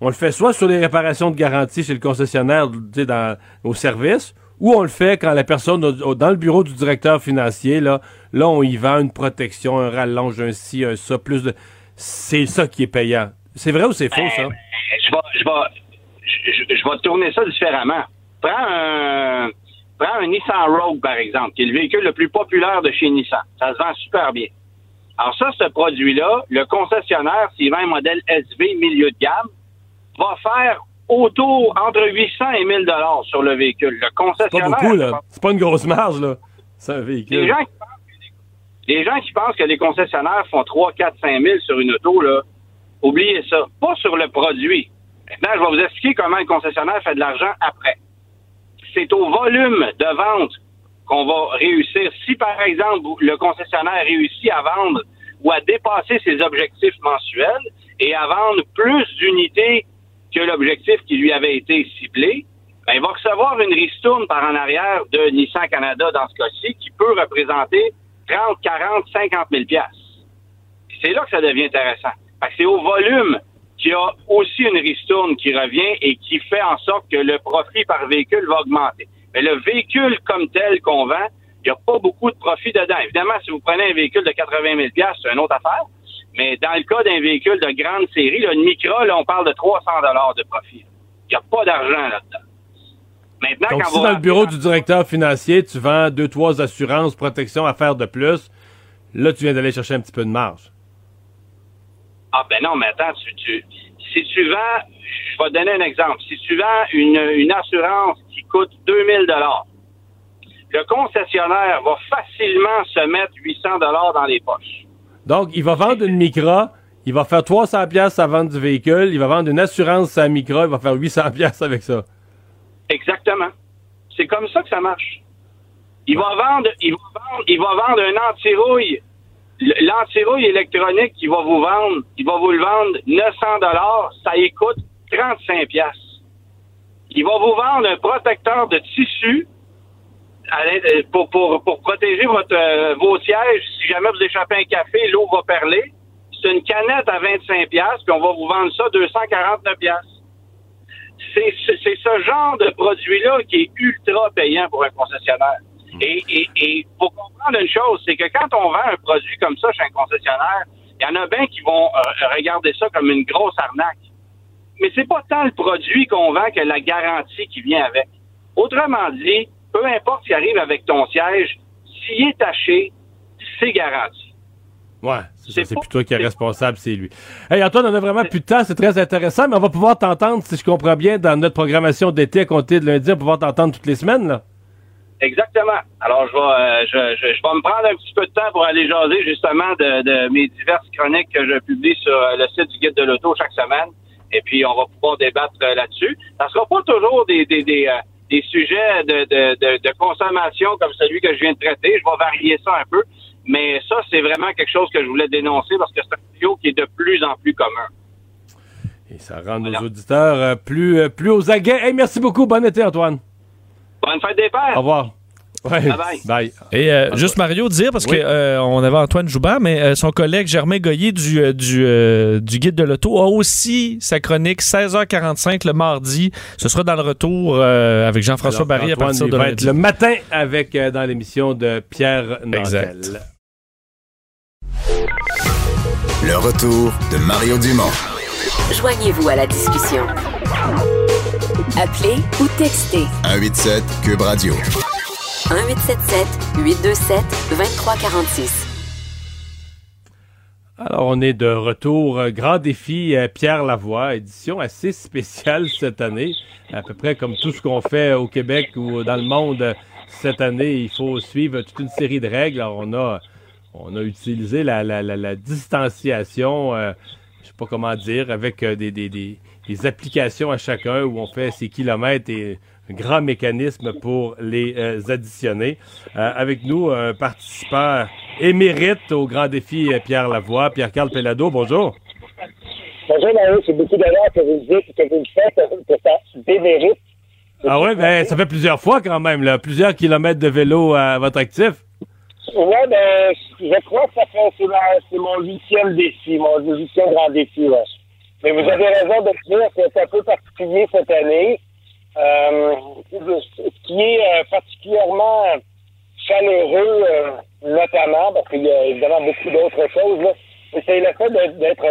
On le fait soit sur les réparations de garantie chez le concessionnaire, tu sais, dans, au service, ou on le fait quand la personne, dans le bureau du directeur financier, là, là, on y vend une protection, un rallonge, un ci, un ça, plus de... C'est ça qui est payant. C'est vrai ou c'est faux, ça? Je vais, je vais, je vais tourner ça différemment. Prends un, prends un Nissan Rogue, par exemple, qui est le véhicule le plus populaire de chez Nissan. Ça se vend super bien. Alors ça, ce produit-là, le concessionnaire, s'il vend un modèle S V milieu de gamme, va faire autour entre huit cents et mille dollars sur le véhicule. Le concessionnaire... C'est pas beaucoup, là. C'est pas une grosse marge, là. C'est un véhicule. Les gens qui pensent que les, les, gens qui pensent que les concessionnaires font trois, quatre, cinq mille sur une auto, là, oubliez ça. Pas sur le produit. Maintenant, je vais vous expliquer comment le concessionnaire fait de l'argent après. C'est au volume de vente qu'on va réussir. Si, par exemple, le concessionnaire réussit à vendre ou à dépasser ses objectifs mensuels et à vendre plus d'unités que l'objectif qui lui avait été ciblé, ben, il va recevoir une ristourne par en arrière de Nissan Canada dans ce cas-ci qui peut représenter trente, quarante, cinquante mille C'est là que ça devient intéressant. Parce que c'est au volume qu'il y a aussi une ristourne qui revient et qui fait en sorte que le profit par véhicule va augmenter. Mais le véhicule comme tel qu'on vend, il n'y a pas beaucoup de profit dedans. Évidemment, si vous prenez un véhicule de quatre-vingt mille c'est une autre affaire. Mais dans le cas d'un véhicule de grande série, là, une Micra, là, on parle de trois cents dollars de profit. Il n'y a pas d'argent là-dedans. Maintenant, donc, quand si vous dans le bureau du directeur financier, tu vends deux, trois assurances, protection, affaires de plus, là, tu viens d'aller chercher un petit peu de marge. Ah ben non, mais attends, tu, tu, si tu vends, je vais te donner un exemple, si tu vends une, une assurance qui coûte deux mille dollars le concessionnaire va facilement se mettre huit cents dollars dans les poches. Donc, il va vendre une Micra, il va faire trois cents dollars à vendre du véhicule, il va vendre une assurance à Micra, il va faire huit cents dollars avec ça. Exactement. C'est comme ça que ça marche. Il va vendre, il va vendre, il va vendre un anti-rouille. L'antirouille électronique qu'il va vous vendre, il va vous le vendre neuf cents dollars ça y coûte trente-cinq dollars Il va vous vendre un protecteur de tissu pour, pour, pour protéger votre, euh, vos sièges. Si jamais vous échappez un café, l'eau va perler. C'est une canette à vingt-cinq dollars puis on va vous vendre ça deux cent quarante-neuf dollars C'est, c'est ce genre de produit-là qui est ultra payant pour un concessionnaire. Et, et, et faut comprendre une chose, c'est que quand on vend un produit comme ça chez un concessionnaire, il y en a bien qui vont euh, regarder ça comme une grosse arnaque. Mais c'est pas tant le produit qu'on vend que la garantie qui vient avec. Autrement dit, peu importe ce qui arrive avec ton siège, s'il est taché, c'est garanti. Ouais, c'est, c'est, ça, c'est plus toi qui es responsable, c'est lui. Hey Antoine, on a vraiment plus de temps, c'est très intéressant, mais on va pouvoir t'entendre, si je comprends bien, dans notre programmation d'été à compter de lundi, on va pouvoir t'entendre toutes les semaines, là. Exactement. Alors, je vais, euh, je, je, je vais me prendre un petit peu de temps pour aller jaser, justement, de, de mes diverses chroniques que je publie sur le site du Guide de l'Auto chaque semaine, et puis on va pouvoir débattre là-dessus. Ça sera pas toujours des, des, des, euh, des sujets de, de, de, de consommation comme celui que je viens de traiter, je vais varier ça un peu. Mais ça, c'est vraiment quelque chose que je voulais dénoncer parce que c'est un fléau qui est de plus en plus commun. Et ça rend voilà. nos auditeurs euh, plus, euh, plus aux aguets. Hey, merci beaucoup. Bon été, Antoine. Bonne fête des pères. Au revoir. Ouais. Bye bye. Bye. Et euh, bye juste bye. Mario dire, parce oui. que euh, on avait Antoine Joubert, mais euh, son collègue Germain Goyer du, euh, du, euh, du Guide de l'Auto a aussi sa chronique seize heures quarante-cinq le mardi. Ce sera dans le retour euh, avec Jean-François Alors, Barry Antoine à partir de va être le matin avec euh, dans l'émission de Pierre Nantel. Exact. Le retour de Mario Dumont. Joignez-vous à la discussion. Appelez ou textez. un huit sept Cube Radio. un huit sept sept huit deux sept deux trois quatre six. Alors, on est de retour. Grand défi, Pierre Lavoie, édition assez spéciale cette année. À peu près comme tout ce qu'on fait au Québec ou dans le monde cette année, il faut suivre toute une série de règles. Alors, on a, on a utilisé la, la, la, la distanciation, euh, je sais pas comment dire, avec des, des, des, des applications à chacun où on fait ses kilomètres et... grand mécanisme pour les euh, additionner. Euh, avec nous, un participant émérite au grand défi, Pierre Lavoie. Pierre-Carl Pellado, bonjour. Bonjour, Mario. C'est beaucoup d'honneur que vous dites que vous faites, que ça démérite. Ah oui, bien, ça fait plusieurs fois quand même, là, plusieurs kilomètres de vélo à votre actif. Oui, bien, je crois que ça fait, c'est, la, c'est mon huitième défi, mon huitième grand défi. Là. Mais vous avez raison de dire que c'est un peu particulier cette année. Euh, ce qui est euh, particulièrement chaleureux, euh, notamment, parce qu'il y a évidemment beaucoup d'autres choses, là, c'est le fait de, d'être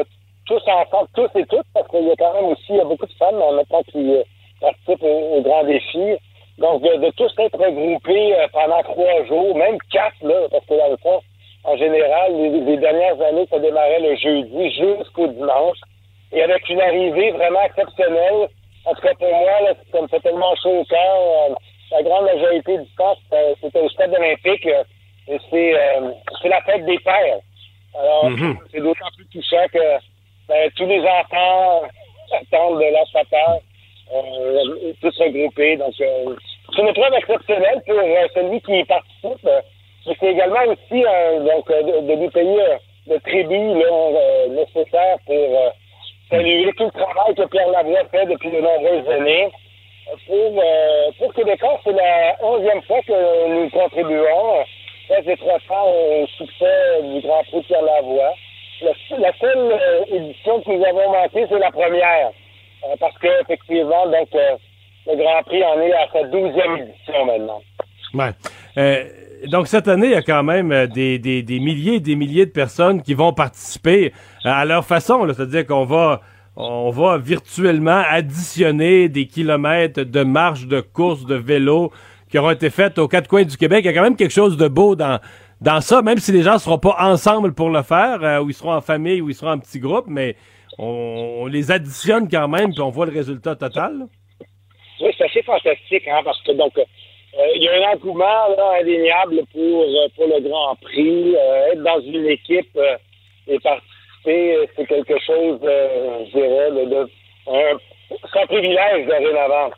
tous ensemble, tous et toutes, parce qu'il y a quand même aussi y a beaucoup de femmes en même temps qui euh, participent au, au grand défi. Donc, de, de tous être regroupés euh, pendant trois jours, même quatre, là, parce que dans le fond, en général, les, les dernières années, ça démarrait le jeudi jusqu'au dimanche, et avec une arrivée vraiment exceptionnelle. En tout cas, pour moi, là, ça me fait tellement chaud au cœur. Euh, la grande majorité du temps, c'était, c'était au stade olympique. Euh, et c'est, euh, c'est la fête des pères. Alors, mm-hmm. c'est d'autant plus touchant que ben, tous les enfants attendent de leur papa, euh, tous regroupés. Donc, euh, c'est une preuve exceptionnelle pour euh, celui qui y participe. Euh, c'est également aussi euh, donc, euh, de, de nous payer euh, le tribut là, euh, nécessaire pour... Euh, saluer tout le travail que Pierre Lavoie fait depuis de nombreuses années. Pour, euh, pour Québécois, c'est la onzième fois que nous contribuons. Très étroitement au succès du Grand Prix Pierre Lavoie. La, la seule euh, édition que nous avons manquée, c'est la première. Euh, parce que, effectivement, donc, euh, le Grand Prix en est à sa douzième édition maintenant. Ouais. Euh, donc, cette année, il y a quand même des, des, des milliers et des milliers de personnes qui vont participer à leur façon. Là. C'est-à-dire qu'on va, on va virtuellement additionner des kilomètres de marche, de course, de vélo qui auront été faites aux quatre coins du Québec. Il y a quand même quelque chose de beau dans, dans ça, même si les gens ne seront pas ensemble pour le faire, euh, ou ils seront en famille, ou ils seront en petit groupe, mais on, on les additionne quand même, puis on voit le résultat total. Là. Oui, c'est assez fantastique, hein, parce que donc... Il euh, y a un engouement là, indéniable pour, euh, pour le Grand Prix. Euh, être dans une équipe euh, et participer, c'est quelque chose, euh, je dirais, de, de, un, sans privilège dorénavant.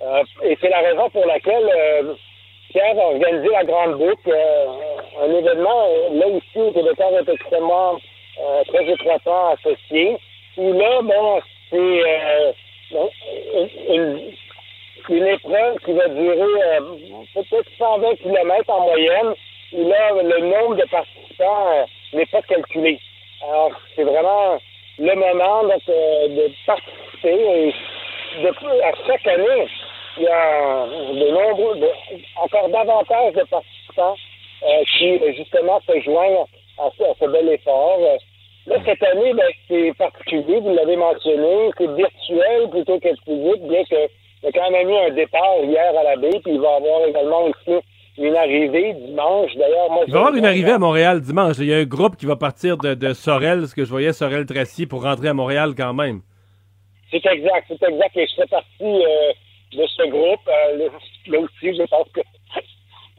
Euh, et c'est la raison pour laquelle euh, Pierre a organisé la Grande Boucle, euh, un événement, euh, là aussi, où Québécois est extrêmement euh, très étroitement associé. Où là, bon, c'est euh, une, une une épreuve qui va durer euh, peut-être cent vingt kilomètres en moyenne, où là, le nombre de participants euh, n'est pas calculé. Alors, c'est vraiment le moment donc, euh, de participer. Et de, à chaque année, il y a de nombreux, de, encore davantage de participants euh, qui, justement, se joignent à, à ce bel effort. Là, cette année, ben, c'est particulier, vous l'avez mentionné, c'est virtuel plutôt que physique, bien que Il y a quand même eu un départ hier à la baie, puis il va y avoir également aussi une arrivée dimanche. D'ailleurs, moi, il va y avoir une arrivée à Montréal dimanche. Il y a un groupe qui va partir de, de Sorel, ce que je voyais, Sorel-Tracy, pour rentrer à Montréal quand même. C'est exact, c'est exact. Et je fais partie euh, de ce groupe. Euh, là aussi, je pense que,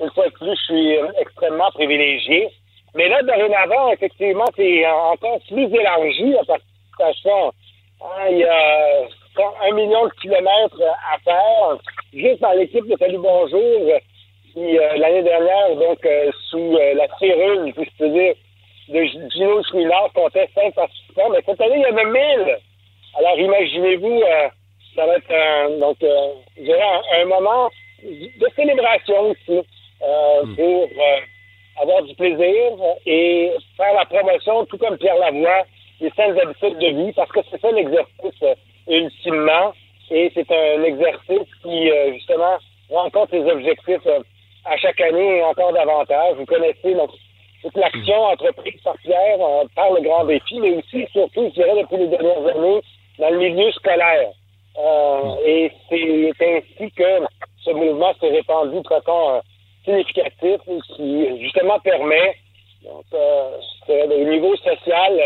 une fois de plus, je suis extrêmement privilégié. Mais là, dorénavant, effectivement, c'est encore plus élargi. Parce que, hein, il y a un million de kilomètres à faire. Juste dans l'équipe de Salut Bonjour, qui, euh, l'année dernière, donc, euh, sous euh, la férule, si je peux dire, de Gino Chouinard, comptait cinq participants. Mais cette année, il y en a mille. Alors, imaginez-vous, euh, ça va être un, donc, euh, je dirais un, un moment de célébration aussi euh, mmh. pour euh, avoir du plaisir et faire la promotion, tout comme Pierre Lavoie, des saines habitudes de vie, parce que c'est ça l'exercice euh, ultimement, et c'est un exercice qui, euh, justement, rencontre ses objectifs euh, à chaque année et encore davantage. Vous connaissez donc toute l'action entreprise par Pierre euh, par le grand défi, mais aussi, surtout, je dirais, depuis les dernières années, dans le milieu scolaire. Euh, et c'est ainsi que ce mouvement s'est répandu de façon euh, significative, qui justement permet, donc, euh, au niveau social,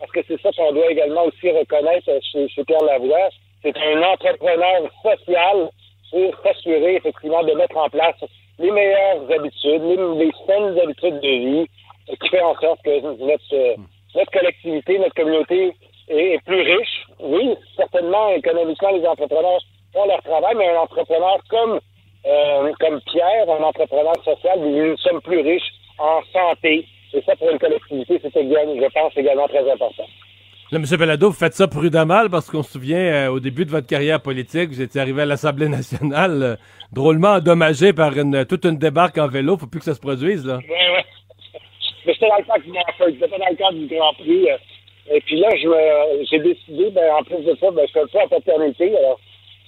parce que c'est ça qu'on doit également aussi reconnaître chez, chez Pierre Lavoie, c'est un entrepreneur social pour s'assurer effectivement de mettre en place les meilleures habitudes, les, les saines habitudes de vie, qui fait en sorte que notre, notre collectivité, notre communauté est plus riche. Oui, certainement, économiquement, les entrepreneurs font leur travail, mais un entrepreneur comme, euh, comme Pierre, un entrepreneur social, nous sommes plus riches en santé. Et ça, pour une collectivité, c'est également, je pense, également très important. Là, M. Belado, vous faites ça prudemment parce qu'on se souvient, euh, au début de votre carrière politique, vous étiez arrivé à l'Assemblée nationale euh, drôlement endommagé par une, toute une débarque en vélo. Faut plus que ça se produise, là. Oui, oui. Mais j'étais dans le cadre du Grand Prix. J'étais dans le cadre du Grand Prix. Euh, et puis là, je, euh, j'ai décidé, ben, en plus de ça, ben, je fais ça en paternité. Alors,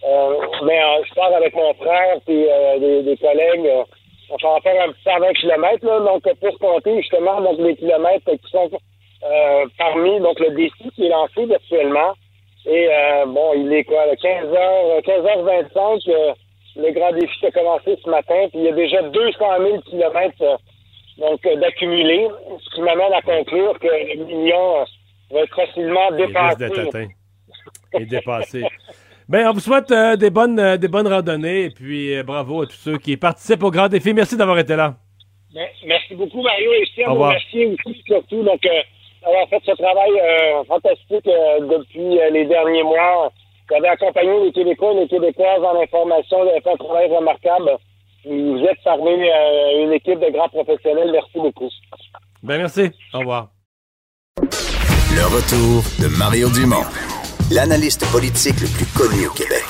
euh, mais euh, je pars avec mon frère et euh, des, des collègues. Euh, on va faire un petit cent vingt kilomètres, là. Donc, pour compter, justement, donc, les kilomètres qui sont... Euh, parmi donc le défi qui est lancé virtuellement, et euh, bon, il est quoi, quinze heures vingt-cinq, euh, le grand défi a commencé ce matin, puis il y a déjà deux cent mille kilomètres euh, donc euh, d'accumulés, ce qui m'amène à conclure que le million euh, va être facilement dépassé. Il est dépassé. Bien, on vous souhaite euh, des bonnes euh, des bonnes randonnées, et puis euh, bravo à tous ceux qui participent au grand défi. Merci d'avoir été là. Bien, merci beaucoup, Mario, et je vous remercie aussi, surtout, donc, euh, avoir fait ce travail euh, fantastique euh, depuis euh, les derniers mois. J'avais accompagné les Québécois et les Québécoises en information. Vous avez fait un travail remarquable. Vous êtes parmi euh, une équipe de grands professionnels. Merci beaucoup. Ben merci. Au revoir. Le retour de Mario Dumont, l'analyste politique le plus connu au Québec.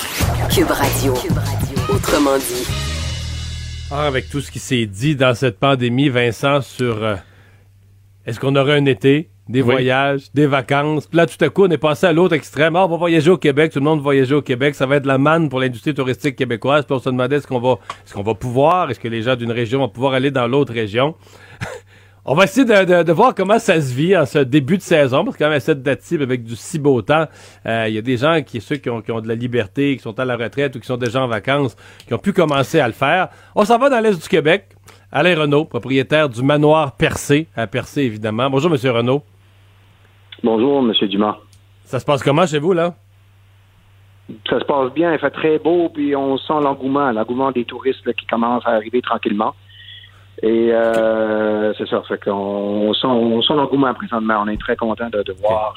Cube Radio. Cube Radio. Autrement dit. Ah, avec tout ce qui s'est dit dans cette pandémie, Vincent, sur... Euh, Est-ce qu'on aurait un été, des oui. voyages, des vacances? Puis là, tout à coup, on est passé à l'autre extrême. Ah, on va voyager au Québec, tout le monde va voyager au Québec. Ça va être la manne pour l'industrie touristique québécoise. Puis on se demandait, est-ce qu'on va, est-ce qu'on va pouvoir? Est-ce que les gens d'une région vont pouvoir aller dans l'autre région? On va essayer de, de, de voir comment ça se vit en ce début de saison, parce que quand même, à cette date-ci, avec du si beau temps, il euh, y a des gens, qui ceux qui ont, qui ont de la liberté, qui sont à la retraite ou qui sont déjà en vacances, qui ont pu commencer à le faire. On s'en va dans l'Est du Québec. Alain Renaud, propriétaire du manoir Percé, à Percé, évidemment. Bonjour, M. Renaud. Bonjour, M. Dumont. Ça se passe comment chez vous, là? Ça se passe bien, il fait très beau, puis on sent l'engouement, l'engouement des touristes là, qui commencent à arriver tranquillement. Et euh, c'est ça, fait qu'on on sent, on sent l'engouement présentement. On est très content de, de voir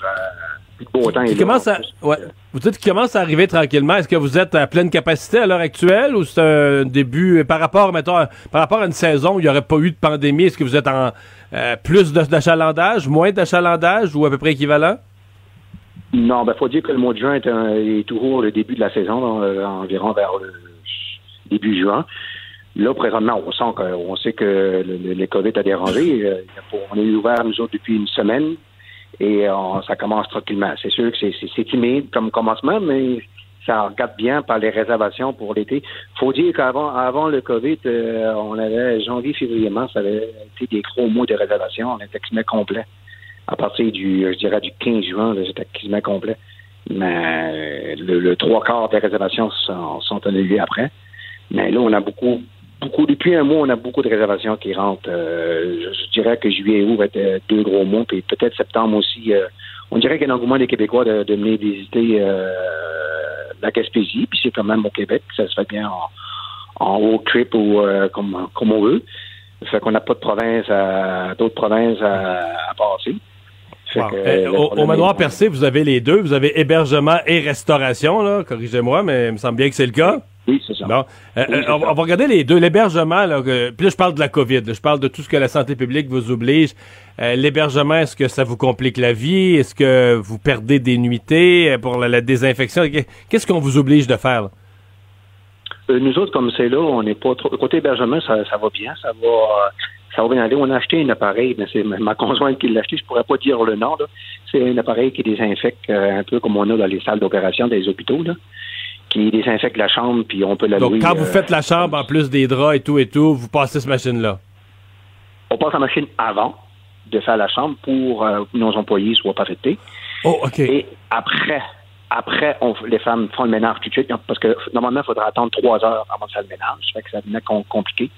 euh, beau temps. Il commence à, ouais. Vous dites qu'il commence à arriver tranquillement. Est-ce que vous êtes à pleine capacité à l'heure actuelle ou c'est un début par rapport, mettons, à, par rapport à une saison où il n'y aurait pas eu de pandémie? Est-ce que vous êtes en euh, plus d'achalandage, moins d'achalandage ou à peu près équivalent? Non, ben faut dire que le mois de juin est, un, est toujours le début de la saison, euh, environ vers le début juin. Là, présentement, on sent qu'on sait que le, le, le COVID a dérangé. Euh, on est ouvert, nous autres, depuis une semaine et on, ça commence tranquillement. C'est sûr que c'est, c'est, c'est timide comme commencement, mais ça regarde bien par les réservations pour l'été. Faut dire qu'avant avant le COVID, euh, on avait janvier, février, mars, ça avait été des gros mois de réservation. On était quasiment complet. À partir du, je dirais, du quinze juin, là, c'était quasiment complet. mais le, le trois quarts des réservations sont, sont annulées après. Mais là, on a beaucoup, beaucoup depuis un mois, on a beaucoup de réservations qui rentrent. Euh, je, je dirais que juillet et août va être deux gros mois, puis peut-être septembre aussi. Euh, on dirait qu'il y a un engouement des Québécois de, de venir visiter euh, la Gaspésie, puis c'est quand même au Québec, ça se fait bien en, en road trip ou euh, comme, comme on veut. Fait qu'on n'a pas de province à, d'autres provinces à, à passer. Wow. Euh, au, au Manoir Percé, vous avez les deux. Vous avez hébergement et restauration, là. Corrigez-moi, mais il me semble bien que c'est le cas. Oui, c'est ça. Bon. Euh, oui, c'est on, ça. On va regarder les deux. L'hébergement, là, que, puis là, je parle de la COVID. Là, je parle de tout ce que la santé publique vous oblige. Euh, l'hébergement, est-ce que ça vous complique la vie? Est-ce que vous perdez des nuitées pour la, la désinfection? Qu'est-ce qu'on vous oblige de faire, là? Euh, nous autres, comme c'est là, on n'est pas trop... Côté hébergement, ça, ça va bien. Ça va... Euh... Ça va bien aller. On a acheté un appareil, mais c'est ma conjointe qui l'a acheté. Je pourrais pas dire le nom, là. C'est un appareil qui désinfecte euh, un peu comme on a dans les salles d'opération des hôpitaux, là, qui désinfecte la chambre, puis on peut la louer. Donc, quand euh, vous faites la chambre, en plus des draps et tout et tout, vous passez cette machine-là? On passe la machine avant de faire la chambre pour euh, que nos employés soient pas affectés. Oh, OK. Et après, après on, les femmes font le ménage tout de suite, parce que normalement, il faudra attendre trois heures avant de faire le ménage. Ça fait que ça devenait compliqué.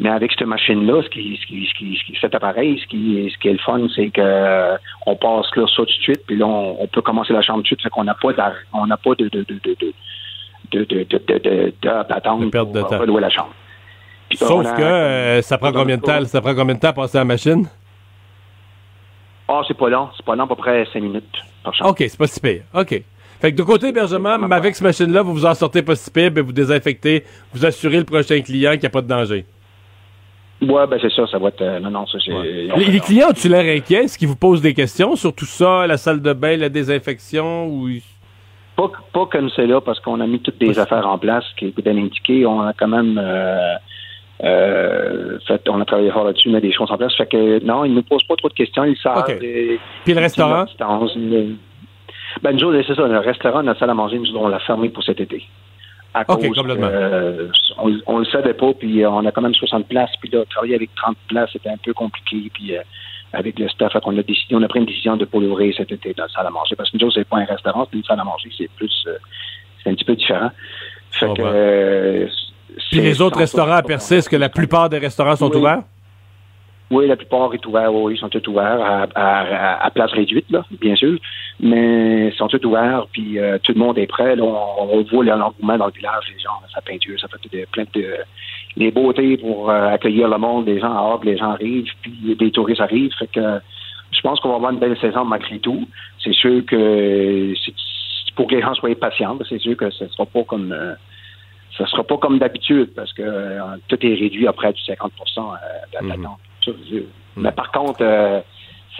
Mais avec cette machine-là, ce qui, ce qui, ce qui, ce qui, cet appareil, ce qui, ce qui est le fun, c'est que on passe là ça tout de suite, puis là on, on peut commencer la chambre tout de suite, fait qu'on n'a pas, on n'a pas de de de de de de de de d'attendre pour relouer la chambre. Puis, sauf a, que euh, ça prend combien de temps, ça prend combien de temps à passer à la machine? Ah, oh, c'est pas long, c'est pas long, à peu près cinq minutes par chambre. Ok, c'est pas si pire. Ok. Fait que de côté hébergement, mais avec cette machine-là, vous vous en sortez pas si pire, ben vous désinfectez, vous assurez le prochain client qu'il n'y a pas de danger. Oui, ben c'est ça, ça va être... Euh, non, non, ça, c'est... Ouais. Les, les clients, tu l'air inquiets? Est-ce qu'ils vous posent des questions sur tout ça, la salle de bain, la désinfection? Ou... Pas, pas comme c'est là, parce qu'on a mis toutes des pas affaires ça. En place, qui étaient indiquées. On a quand même... Euh, euh, fait, on a travaillé fort là-dessus, mais des choses en place. Fait que, non, ils ne nous posent pas trop de questions, ils savent... Okay. Des, puis le restaurant? Une... Ben, nous autres, c'est ça, le restaurant, notre salle à manger, nous, on l'a fermé pour cet été. À okay, cause, euh, on, on le savait pas, puis euh, on a quand même soixante places, puis là, travailler avec trente places, c'était un peu compliqué, puis euh, avec le staff, on a décidé, on a pris une décision de pas l'ouvrir cet été dans la salle à manger, parce que nous, c'est pas un restaurant, c'est une salle à manger, c'est plus, euh, c'est un petit peu différent. Fait oh, que, euh, puis les autres restaurants à Percé, est-ce que la plupart des restaurants sont oui. ouverts? Oui, la plupart est ouvert, oui, ils sont tous ouverts, à, à, à place réduite, là, bien sûr, mais ils sont tous ouverts, puis euh, tout le monde est prêt, là, on, on voit l'engouement dans le village, les gens, ça peinture, ça fait de, plein de... les beautés pour euh, accueillir le monde, les gens à Hop, les gens arrivent, puis des touristes arrivent, fait que je pense qu'on va avoir une belle saison malgré tout, c'est sûr que c'est, pour que les gens soient patients, c'est sûr que ce sera pas comme... Euh, ça sera pas comme d'habitude, parce que euh, tout est réduit à près du cinquante pour cent euh, d'attente. Mais par contre, euh,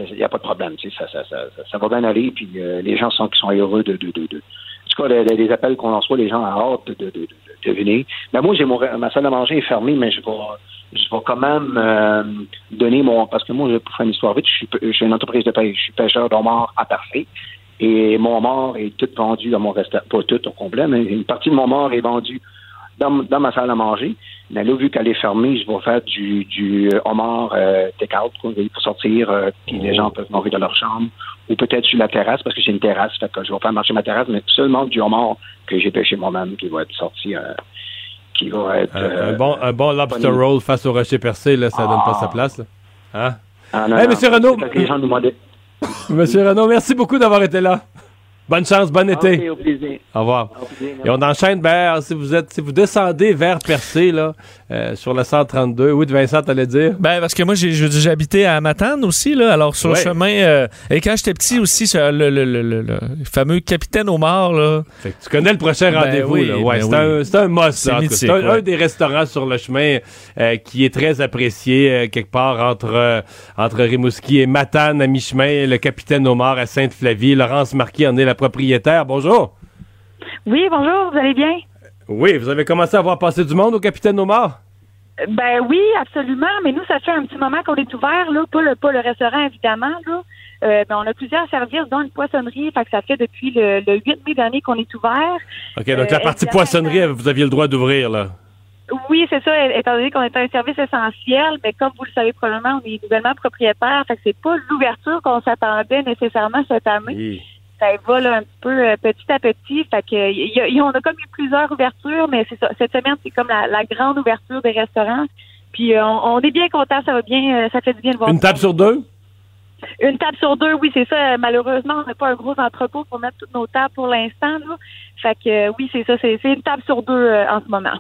il n'y a pas de problème. Ça, ça, ça, ça va bien aller. Puis euh, les gens sont, qui sont heureux de, de, de, de. En tout cas, les, les appels qu'on en reçoit, les gens ont hâte de, de, de, de venir. Mais moi, j'ai mon, ma salle à manger est fermée, mais je vais, je vais quand même euh, donner mon. Parce que moi, pour faire une histoire vite, je suis, je suis une entreprise de pêche. Je suis pêcheur d'homards à Percé. Et mon homard est tout vendu dans mon restaurant. Pas tout au complet, mais une partie de mon homard est vendue dans, dans ma salle à manger. Mais là, vu qu'elle est fermée, je vais faire du, du homard euh, take-out pour sortir, euh, puis oh. les gens peuvent manger dans leur chambre, ou peut-être sur la terrasse, parce que j'ai une terrasse, fait que je vais faire marcher ma terrasse, mais seulement du homard que j'ai pêché moi-même, qui va être sorti, euh, qui va être... Euh, euh, un, bon, un bon lobster bon... roll face au rocher percé, là, ça ah. donne pas sa place, là. Hein? Ah, non, hey, non, monsieur Renaud! Les gens nous demandaient... Monsieur Renaud, merci beaucoup d'avoir été là. Bonne chance, bon été. Okay, au plaisir. Au revoir. Au plaisir, et on enchaîne, ben, si vous êtes, si vous descendez vers Percé, là, euh, sur la cent trente-deux, oui, Vincent, t'allais dire? Ben, parce que moi, j'ai, j'ai, j'ai habité à Matane aussi, là, alors sur ouais. le chemin, euh, et quand j'étais petit aussi, sur le, le, le, le, le fameux Capitaine Homard, là. Fait que tu connais le prochain ben rendez-vous, oui, là. Ouais, ben c'est, oui. un, c'est un must, c'est, mythique, c'est un, ouais. un des restaurants sur le chemin, euh, qui est très apprécié, euh, quelque part entre, euh, entre Rimouski et Matane, à mi-chemin, le Capitaine Homard à Sainte-Flavie, Laurence Marquis en est la propriétaire. Bonjour. Oui, bonjour, vous allez bien? Oui, vous avez commencé à voir passer du monde au Capitaine Homard? Ben oui, absolument, mais nous, ça fait un petit moment qu'on est ouvert, là, pas le, pas le restaurant, évidemment, là. Euh, ben, on a plusieurs services, dont une poissonnerie, fait que ça fait depuis le, le huit mai dernier qu'on est ouvert. OK, donc euh, la partie poissonnerie, vous aviez le droit d'ouvrir, là? Oui, c'est ça, étant donné qu'on est un service essentiel, mais comme vous le savez probablement, on est nouvellement propriétaire, fait que c'est pas l'ouverture qu'on s'attendait nécessairement cette année. Oui. ça évolue un petit peu euh, petit à petit. Fait que y a, y a, on a comme eu plusieurs ouvertures, mais c'est ça. Cette semaine, c'est comme la, la grande ouverture des restaurants. Puis euh, on, on est bien contents, ça va bien, euh, ça fait du bien de voir. Une table sur deux? Une table sur deux, oui, c'est ça. Malheureusement, on n'a pas un gros entrepôt pour mettre toutes nos tables pour l'instant, là. Fait que euh, oui, c'est ça, c'est, c'est une table sur deux euh, en ce moment.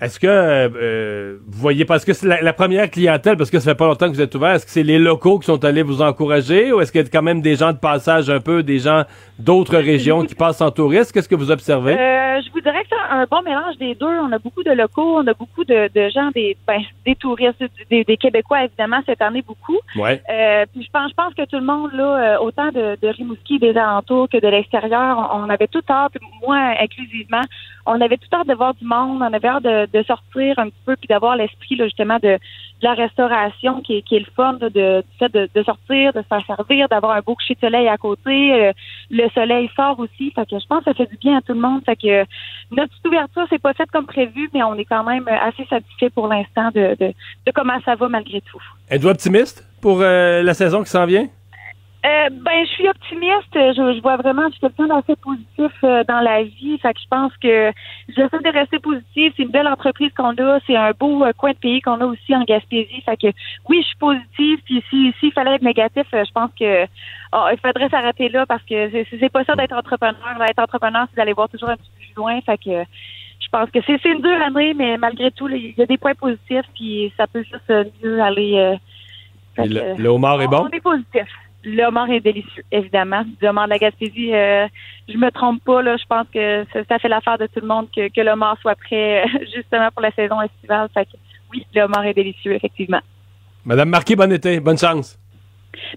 Est-ce que euh, vous voyez, parce que c'est la, la première clientèle, parce que ça fait pas longtemps que vous êtes ouvert, est-ce que c'est les locaux qui sont allés vous encourager ou est-ce qu'il y a quand même des gens de passage un peu, des gens d'autres régions qui passent en touriste? Qu'est-ce que vous observez? Euh, je vous dirais que c'est un bon mélange des deux. On a beaucoup de locaux, on a beaucoup de, de gens, des ben, des touristes, des, des Québécois, évidemment, cette année, beaucoup. Ouais. Euh, puis je pense, je pense que tout le monde, là, autant de, de Rimouski, des alentours que de l'extérieur, on, on avait tout hâte, moi inclusivement, on avait tout hâte de voir du monde, on avait hâte de de sortir un petit peu puis d'avoir l'esprit là, justement de, de la restauration qui est, qui est le fun là, de, de, de sortir, de se faire servir, d'avoir un beau coucher de soleil à côté. Euh, le soleil sort aussi. Fait que je pense que ça fait du bien à tout le monde. Fait que notre petite ouverture, c'est pas faite comme prévu, mais on est quand même assez satisfait pour l'instant de, de, de comment ça va malgré tout. Êtes-vous optimiste pour euh, la saison qui s'en vient? Euh, ben, je suis optimiste. Je, je vois vraiment, je suis quelqu'un d'assez positif euh, dans la vie. Fait que je pense que j'essaie de rester positive. C'est une belle entreprise qu'on a. C'est un beau euh, coin de pays qu'on a aussi en Gaspésie. Fait que oui, je suis positive. Puis si, s'il fallait être négatif, euh, je pense que oh, il faudrait s'arrêter là parce que c'est, c'est pas ça d'être entrepreneur. Là, être entrepreneur, c'est d'aller voir toujours un petit peu plus loin. Fait que euh, je pense que c'est, c'est une dure année, mais malgré tout, il y a des points positifs. Puis ça peut juste mieux aller. Euh, fait que, euh, le, le homard est bon. On, on est positif. Le homard est délicieux, évidemment. Du homard de la Gaspésie, euh, je me trompe pas, là. Je pense que ça, ça fait l'affaire de tout le monde que, que le homard soit prêt, euh, justement, pour la saison estivale. Fait que, oui, le homard est délicieux, effectivement. Madame Marquis, bon été. Bonne chance.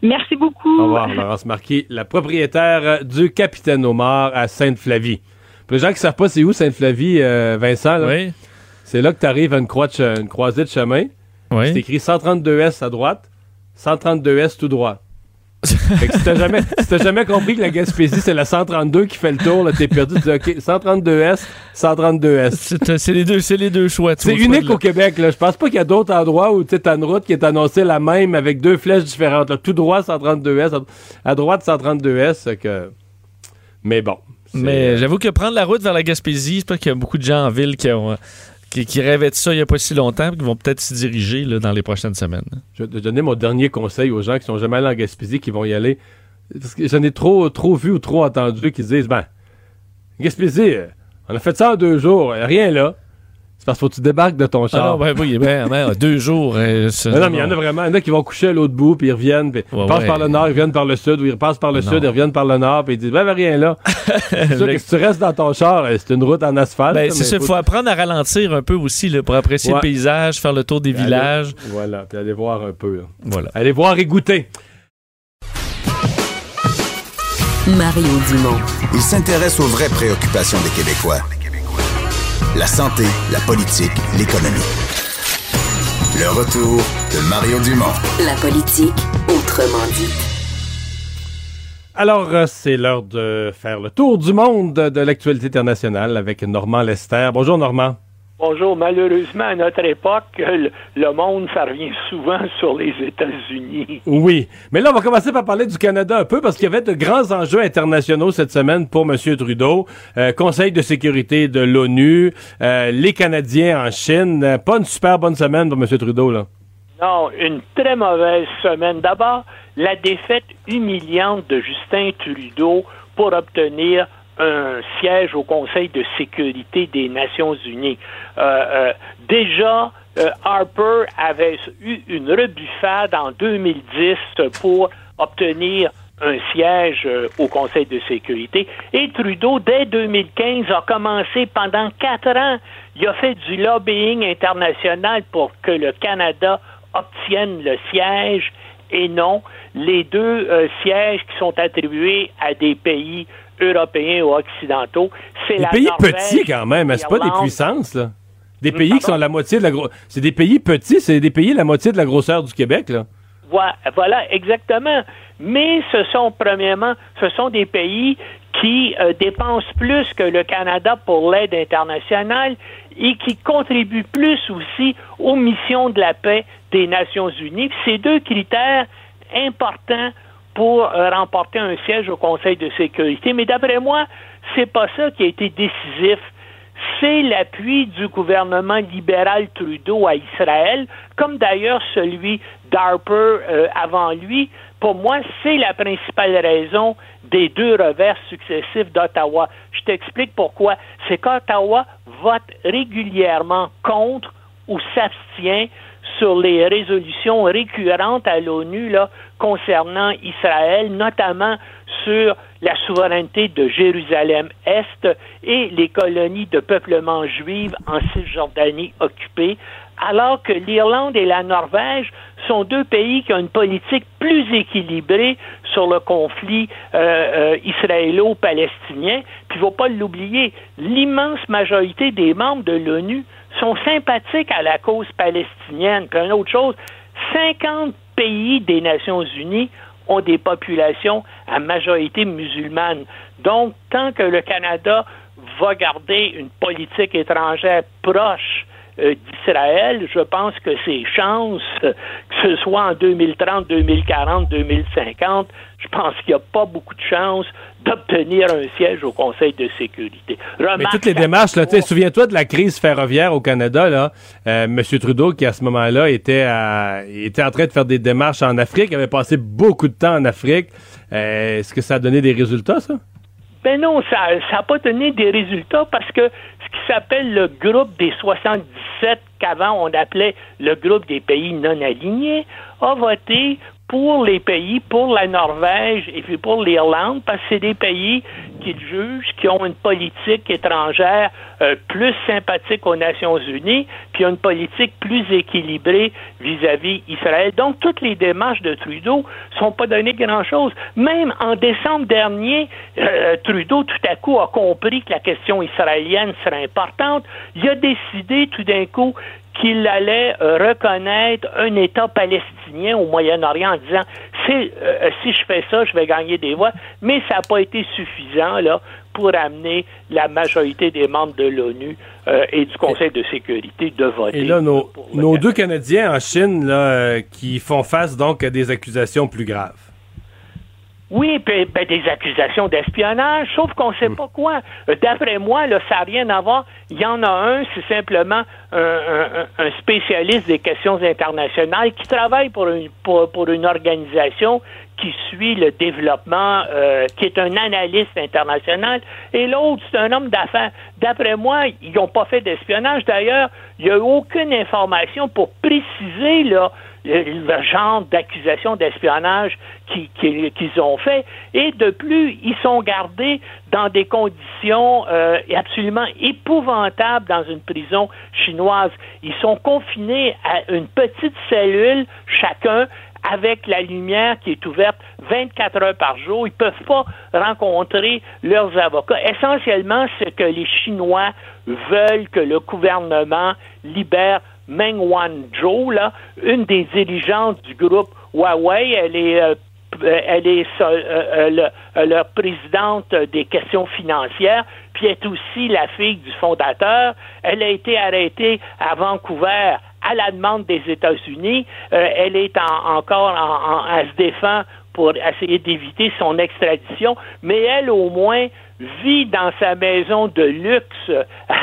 Merci beaucoup. Au revoir, Laurence Marquis, la propriétaire du Capitaine Homard à Sainte-Flavie. Pour les gens qui ne savent pas c'est où Sainte-Flavie, euh, Vincent, là, oui. C'est là que tu arrives à une, croix de che- une croisée de chemin. Oui. C'est écrit cent trente-deux S à droite, cent trente-deux S tout droit. Fait que si t'as jamais, si t'as jamais compris que la Gaspésie c'est la cent trente-deux qui fait le tour, là, t'es perdu. Tu dis ok, cent trente-deux S, cent trente-deux S. C'est, c'est les deux, c'est les deux choix. C'est unique au Québec. Là, je pense pas qu'il y a d'autres endroits où tu as une route qui est annoncée la même avec deux flèches différentes. Là, tout droit cent trente-deux S, à droite cent trente-deux S. Que... Mais bon. C'est... Mais j'avoue que prendre la route vers la Gaspésie, c'est parce qu'il y a beaucoup de gens en ville qui ont. Qui, qui rêvaient de ça il n'y a pas si longtemps et qui vont peut-être s'y diriger là, dans les prochaines semaines. Je vais te donner mon dernier conseil aux gens qui sont jamais allés en Gaspésie, qui vont y aller. Parce que j'en ai trop, trop vu ou trop entendu qui disent ben, Gaspésie, on a fait ça en deux jours, rien là. C'est parce qu'il faut que tu débarques de ton char. Ah non, ben oui, ben, ben, deux jours. Euh, c'est... Non, non, mais il y en a vraiment. Il y en a qui vont coucher à l'autre bout, puis ils reviennent. Puis ouais, ils passent ouais. par le nord, ils reviennent par le sud, ou ils repassent par le non. sud, ils reviennent par le nord, puis ils disent ben, ben rien là. C'est sûr que si tu restes dans ton char, c'est une route en asphalte. Ben, ça, c'est ça, il faut apprendre à ralentir un peu aussi là, pour apprécier ouais. le paysage, faire le tour des puis villages. Aller, voilà, puis aller voir un peu. Là. Voilà. Aller voir et goûter. Mario Dumont. Il s'intéresse aux vraies préoccupations des Québécois. La santé, la politique, l'économie. Le retour de Mario Dumont. La politique, autrement dit. Alors, c'est l'heure de faire le tour du monde de l'actualité internationale avec Normand Lester. Bonjour, Normand. Bonjour. Malheureusement, à notre époque, le monde, ça revient souvent sur les États-Unis. Oui. Mais là, on va commencer par parler du Canada un peu, parce qu'il y avait de grands enjeux internationaux cette semaine pour M. Trudeau. Euh, Conseil de sécurité de l'ONU, euh, les Canadiens en Chine. Pas une super bonne semaine pour M. Trudeau, là. Non, une très mauvaise semaine. D'abord, la défaite humiliante de Justin Trudeau pour obtenir un siège au Conseil de sécurité des Nations unies. Euh, euh, déjà, euh, Harper avait eu une rebuffade en deux mille dix pour obtenir un siège euh, au Conseil de sécurité. Et Trudeau, dès deux mille quinze, a commencé pendant quatre ans. Il a fait du lobbying international pour que le Canada obtienne le siège et non les deux euh, sièges qui sont attribués à des pays européens ou occidentaux, c'est des la pays Norvège, petits quand même, c'est pas des puissances là. Des pays Pardon? Qui sont la moitié de la gro... c'est des pays petits, c'est des pays la moitié de la grosseur du Québec là. Voilà, voilà exactement. Mais ce sont premièrement, ce sont des pays qui euh, dépensent plus que le Canada pour l'aide internationale et qui contribuent plus aussi aux missions de la paix des Nations unies. Ces deux critères importants pour remporter un siège au Conseil de sécurité. Mais d'après moi, c'est pas ça qui a été décisif. C'est l'appui du gouvernement libéral Trudeau à Israël, comme d'ailleurs celui d'Harper euh, avant lui. Pour moi, c'est la principale raison des deux revers successifs d'Ottawa. Je t'explique pourquoi. C'est qu'Ottawa vote régulièrement contre ou s'abstient sur les résolutions récurrentes à l'ONU là, concernant Israël, notamment sur la souveraineté de Jérusalem-Est et les colonies de peuplement juif en Cisjordanie occupée, alors que l'Irlande et la Norvège sont deux pays qui ont une politique plus équilibrée sur le conflit euh, euh, israélo-palestinien. Puis il ne faut pas l'oublier, l'immense majorité des membres de l'ONU sont sympathiques à la cause palestinienne. Puis une autre chose, cinquante pays des Nations Unies ont des populations à majorité musulmane. Donc, tant que le Canada va garder une politique étrangère proche euh, d'Israël, je pense que ses chances, euh, que ce soit en deux mille trente, deux mille quarante, deux mille cinquante, je pense qu'il n'y a pas beaucoup de chances d'obtenir un siège au Conseil de sécurité. Remarque Mais toutes les démarches, là, souviens-toi de la crise ferroviaire au Canada, là, euh, M. Trudeau, qui à ce moment-là était, à, était en train de faire des démarches en Afrique, il avait passé beaucoup de temps en Afrique. Euh, est-ce que ça a donné des résultats, ça? Ben non, ça n'a pas donné des résultats parce que ce qui s'appelle le groupe des soixante-dix-sept, qu'avant on appelait le groupe des pays non alignés, a voté pour les pays, pour la Norvège et puis pour l'Irlande, parce que c'est des pays qu'ils jugent, qui ont une politique étrangère euh, plus sympathique aux Nations Unies, puis une politique plus équilibrée vis-à-vis Israël. Donc, toutes les démarches de Trudeau ne sont pas données grand-chose. Même en décembre dernier, euh, Trudeau, tout à coup, a compris que la question israélienne serait importante. Il a décidé, tout d'un coup, qu'il allait reconnaître un État palestinien au Moyen-Orient en disant si, euh, si je fais ça, je vais gagner des voix, mais ça n'a pas été suffisant là pour amener la majorité des membres de l'ONU euh, et du Conseil de sécurité de voter. Et là, nos, nos deux Canadiens en Chine là, euh, qui font face donc à des accusations plus graves. Oui, ben, ben, des accusations d'espionnage, sauf qu'on ne sait pas quoi. D'après moi, là, ça n'a rien à voir. Il y en a un, c'est simplement un, un, un spécialiste des questions internationales qui travaille pour une, pour, pour une organisation qui suit le développement, euh, qui est un analyste international, et l'autre, c'est un homme d'affaires. D'après moi, ils n'ont pas fait d'espionnage. D'ailleurs, il n'y a eu aucune information pour préciser là, le genre d'accusation d'espionnage qui, qui, qu'ils ont fait. Et de plus, ils sont gardés dans des conditions euh, absolument épouvantables dans une prison chinoise. Ils sont confinés à une petite cellule chacun avec la lumière qui est ouverte vingt-quatre heures par jour. Ils ne peuvent pas rencontrer leurs avocats. Essentiellement, c'est que les Chinois veulent que le gouvernement libère Meng Wanzhou, là, une des dirigeantes du groupe Huawei. Elle est, euh, elle est euh, euh, le, leur présidente des questions financières, puis elle est aussi la fille du fondateur. Elle a été arrêtée à Vancouver à la demande des États-Unis. Euh, elle est en, encore en, en, elle se défend pour essayer d'éviter son extradition, mais elle, au moins, vit dans sa maison de luxe à,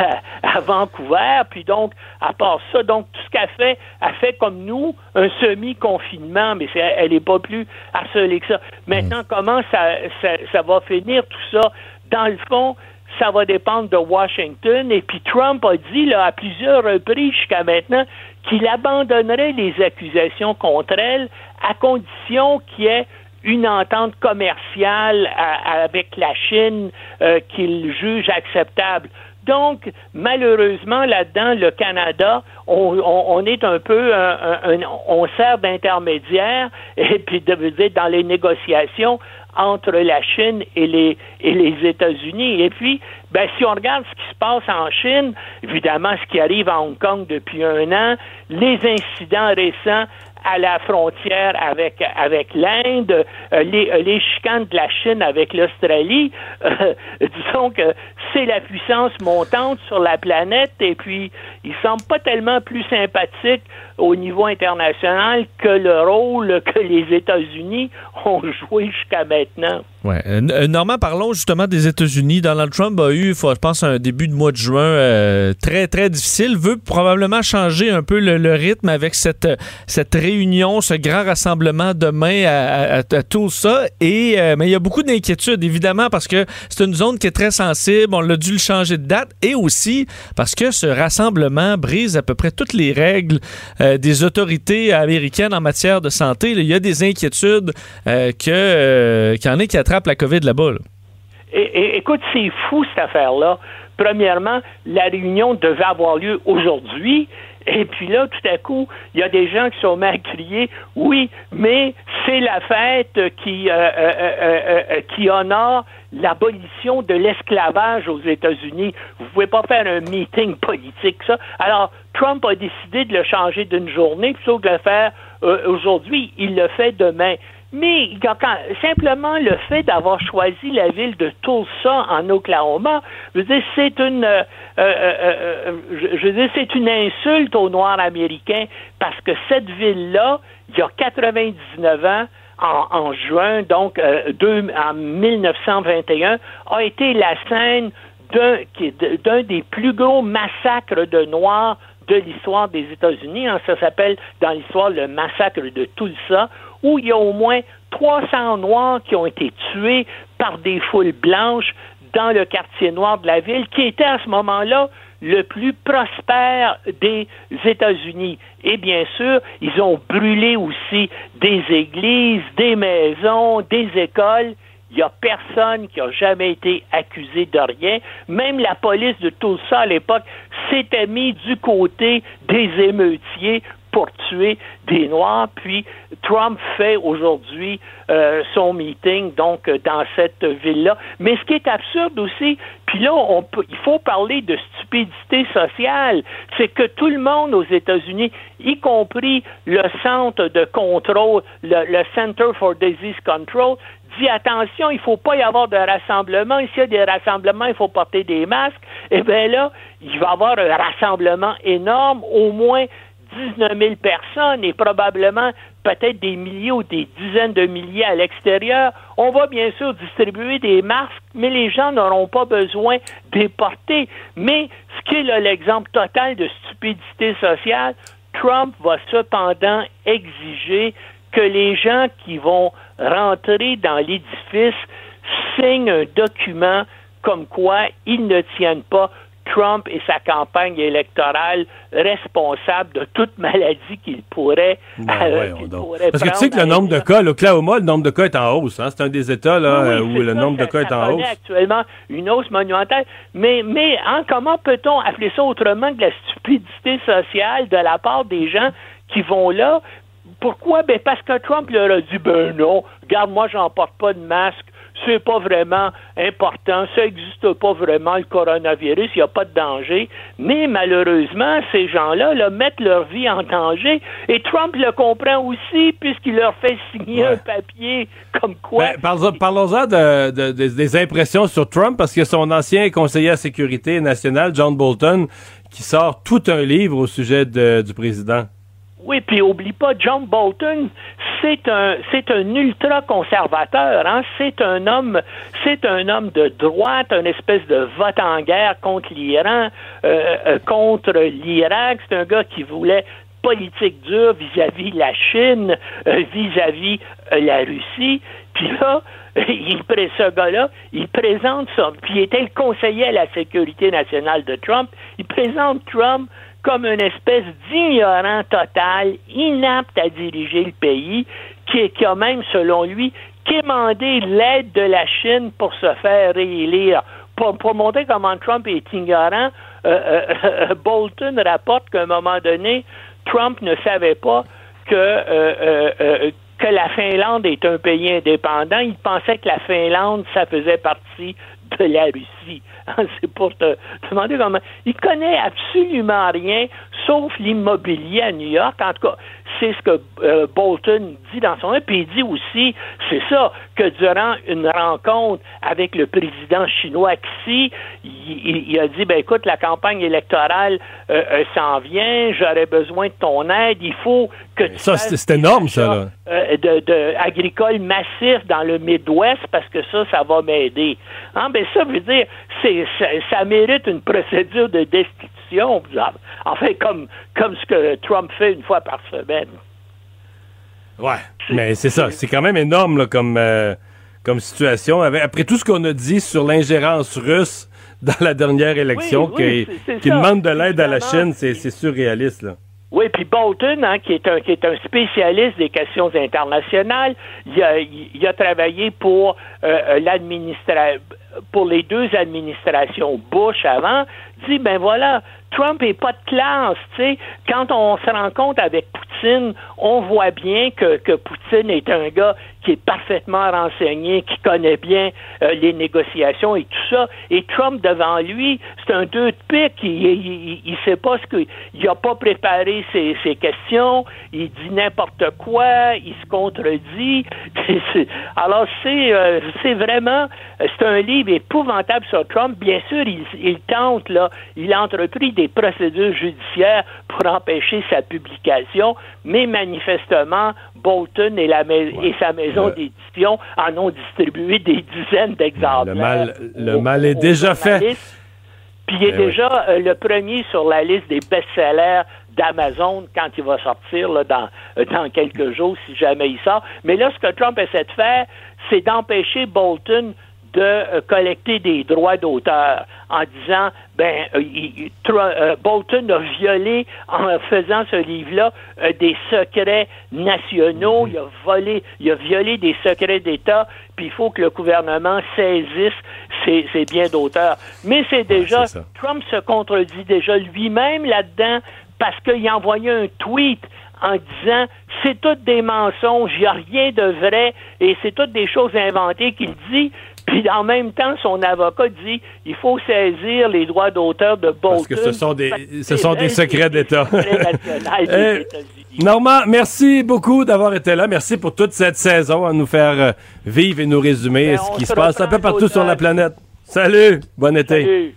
à Vancouver, puis donc, à part ça, donc, tout ce qu'elle fait, elle fait comme nous, un semi-confinement, mais c'est, elle n'est pas plus harcelée que ça. Maintenant, comment ça, ça, ça va finir, tout ça? Dans le fond, ça va dépendre de Washington, et puis Trump a dit, là, à plusieurs reprises jusqu'à maintenant, qu'il abandonnerait les accusations contre elle à condition qu'il y ait une entente commerciale à, à, avec la Chine euh, qu'il juge acceptable. Donc, malheureusement, là-dedans, le Canada, on, on, on est un peu, un, un, un, on sert d'intermédiaire, et puis de, de, dans les négociations entre la Chine et les, et les États-Unis. Et puis, ben, si on regarde ce qui se passe en Chine, évidemment, ce qui arrive à Hong Kong depuis un an, les incidents récents à la frontière avec, avec l'Inde, euh, les, les chicanes de la Chine avec l'Australie, euh, disons que c'est la puissance montante sur la planète, et puis il semble pas tellement plus sympathique au niveau international que le rôle que les États-Unis ont joué jusqu'à maintenant. Ouais. Euh, Normand, parlons justement des États-Unis. Donald Trump a eu, faut, je pense, un début de mois de juin euh, très, très difficile. Veut probablement changer un peu le, le rythme avec cette, cette réunion, ce grand rassemblement demain à, à, à Tulsa. Et, euh, mais il y a beaucoup d'inquiétudes, évidemment, parce que c'est une zone qui est très sensible. On l'a dû le changer de date. Et aussi parce que ce rassemblement brise à peu près toutes les règles euh, des autorités américaines en matière de santé. Il y a des inquiétudes euh, que, euh, qu'il y en ait qui attrapent la COVID là-bas. Là. É- é- écoute, c'est fou cette affaire-là. Premièrement, la réunion devait avoir lieu aujourd'hui. Et puis là, tout à coup, il y a des gens qui sont mis à crier « Oui, mais c'est la fête qui, euh, euh, euh, euh, qui honore l'abolition de l'esclavage aux États-Unis. Vous pouvez pas faire un meeting politique, ça. » Alors, Trump a décidé de le changer d'une journée plutôt que de le faire euh, aujourd'hui. Il le fait demain. Mais quand, simplement le fait d'avoir choisi la ville de Tulsa en Oklahoma, je veux dire, c'est une, euh, euh, euh, je, je veux dire, c'est une insulte aux Noirs américains parce que cette ville-là, il y a quatre-vingt-dix-neuf ans, en, en juin, donc euh, deux, en mille neuf cent vingt et un, a été la scène d'un, d'un des plus gros massacres de Noirs de l'histoire des États-Unis. Hein, ça s'appelle dans l'histoire le massacre de Tulsa, où il y a au moins trois cents Noirs qui ont été tués par des foules blanches dans le quartier noir de la ville, qui était à ce moment-là le plus prospère des États-Unis. Et bien sûr, ils ont brûlé aussi des églises, des maisons, des écoles. Il n'y a personne qui a jamais été accusé de rien. Même la police de Tulsa, à l'époque, s'était mise du côté des émeutiers pour tuer des Noirs, puis Trump fait aujourd'hui euh, son meeting, donc, dans cette ville-là. Mais ce qui est absurde aussi, puis là, on peut, il faut parler de stupidité sociale, c'est que tout le monde aux États-Unis, y compris le centre de contrôle, le, le Center for Disease Control, dit attention, il ne faut pas y avoir de rassemblement. S'il y a des rassemblements, il faut porter des masques. Eh bien là, il va y avoir un rassemblement énorme, au moins dix-neuf mille personnes et probablement peut-être des milliers ou des dizaines de milliers à l'extérieur. On va bien sûr distribuer des masques, mais les gens n'auront pas besoin d'y porter. Mais ce qui est là, l'exemple total de stupidité sociale, Trump va cependant exiger que les gens qui vont rentrer dans l'édifice signent un document comme quoi ils ne tiennent pas Trump et sa campagne électorale responsable de toute maladie qu'il pourrait, ouais, euh, qu'il pourrait parce que tu sais que le nombre de cas, l'Oklahoma, le nombre de cas est en hausse. Hein? C'est un des États là, oui, où le ça, nombre ça, de cas ça, est ça en hausse. Actuellement, une hausse monumentale. Mais, mais hein, comment peut-on appeler ça autrement que la stupidité sociale de la part des gens qui vont là? Pourquoi? Ben, parce que Trump leur a dit, ben non, regarde, moi, j'en porte pas de masque. C'est pas vraiment important, ça n'existe pas vraiment, le coronavirus, il n'y a pas de danger. Mais malheureusement, ces gens-là là, mettent leur vie en danger et Trump le comprend aussi puisqu'il leur fait signer ouais. un papier comme quoi... Ben, parlons- parlons-en de, de, de, des impressions sur Trump parce que son ancien conseiller à la sécurité nationale, John Bolton, qui sort tout un livre au sujet de, du président. Oui, puis oublie pas, John Bolton, c'est un c'est un ultra-conservateur, hein. C'est un homme c'est un homme de droite, une espèce de vote en guerre contre l'Iran, euh, euh, contre l'Irak. C'est un gars qui voulait politique dure vis-à-vis la Chine, euh, vis-à-vis euh, la Russie. Puis là, il, ce gars-là, il présente ça. Puis il était le conseiller à la sécurité nationale de Trump. Il présente Trump comme une espèce d'ignorant total, inapte à diriger le pays, qui, qui a même, selon lui, quémandé l'aide de la Chine pour se faire réélire. Pour, pour montrer comment Trump est ignorant, euh, euh, Bolton rapporte qu'à un moment donné, Trump ne savait pas que, euh, euh, que la Finlande est un pays indépendant. Il pensait que la Finlande, ça faisait partie de la Russie. C'est pour te demander comment... Il connaît absolument rien, sauf l'immobilier à New York. En tout cas, C'est ce que euh, Bolton dit dans son... Puis il dit aussi, c'est ça, que durant une rencontre avec le président chinois Xi, il, il, il a dit, ben écoute, la campagne électorale euh, euh, s'en vient, j'aurais besoin de ton aide, il faut que tu... Ça, c'est, c'est énorme, ça, là. Euh, de, de agricole massif dans le Midwest, parce que ça, ça va m'aider. Hein? Ben ça veut dire, c'est, ça, ça mérite une procédure de destitution. Enfin, comme, comme ce que Trump fait une fois par semaine. Ouais, c'est, mais c'est ça. C'est quand même énorme là, comme, euh, comme situation. Après tout ce qu'on a dit sur l'ingérence russe dans la dernière élection, oui, qui, oui, c'est, c'est qui demande de l'aide à la Chine, c'est, c'est surréaliste, là. Oui, puis Bolton, hein, qui est un qui est un spécialiste des questions internationales, il a, il a travaillé pour euh, l'administra- pour les deux administrations Bush avant, dit ben voilà, Trump est pas de classe, tu sais. Quand on se rencontre avec Poutine, on voit bien que, que Poutine est un gars qui est parfaitement renseigné, qui connaît bien euh, les négociations et tout ça. Et Trump, devant lui, c'est un deux de pique. Il, il, il sait pas ce que... Il a pas préparé ses, ses questions. Il dit n'importe quoi. Il se contredit. Alors, c'est, euh, c'est vraiment... C'est un livre épouvantable sur Trump. Bien sûr, il, il tente, là. Il a entrepris des procédures judiciaires pour empêcher sa publication. Mais manifestement, Bolton et, la, ouais. et sa maison le, d'édition en ont distribué des dizaines d'exemplaires. Le mal, le au, mal est au, déjà fait. Puis il est Mais déjà oui. euh, le premier sur la liste des best-sellers d'Amazon quand il va sortir là, dans, dans quelques jours, si jamais il sort. Mais là, ce que Trump essaie de faire, c'est d'empêcher Bolton de euh, collecter des droits d'auteur en disant ben euh, il, Trump, euh, Bolton a violé en faisant ce livre-là euh, des secrets nationaux, il a volé, il a violé des secrets d'État, puis il faut que le gouvernement saisisse ses, ses biens d'auteur. Mais c'est déjà ouais, c'est Trump se contredit déjà lui-même là-dedans parce qu'il a envoyé un tweet en disant c'est toutes des mensonges, il n'y a rien de vrai et c'est toutes des choses inventées qu'il dit. Puis en même temps, son avocat dit il faut saisir les droits d'auteur de Bolton. Parce que ce sont des, ce sont des secrets d'État. euh, Normand, merci beaucoup d'avoir été là. Merci pour toute cette saison à nous faire vivre et nous résumer ben, ce qui se, se passe un peu partout sur la planète. Salut, bon été. Salut.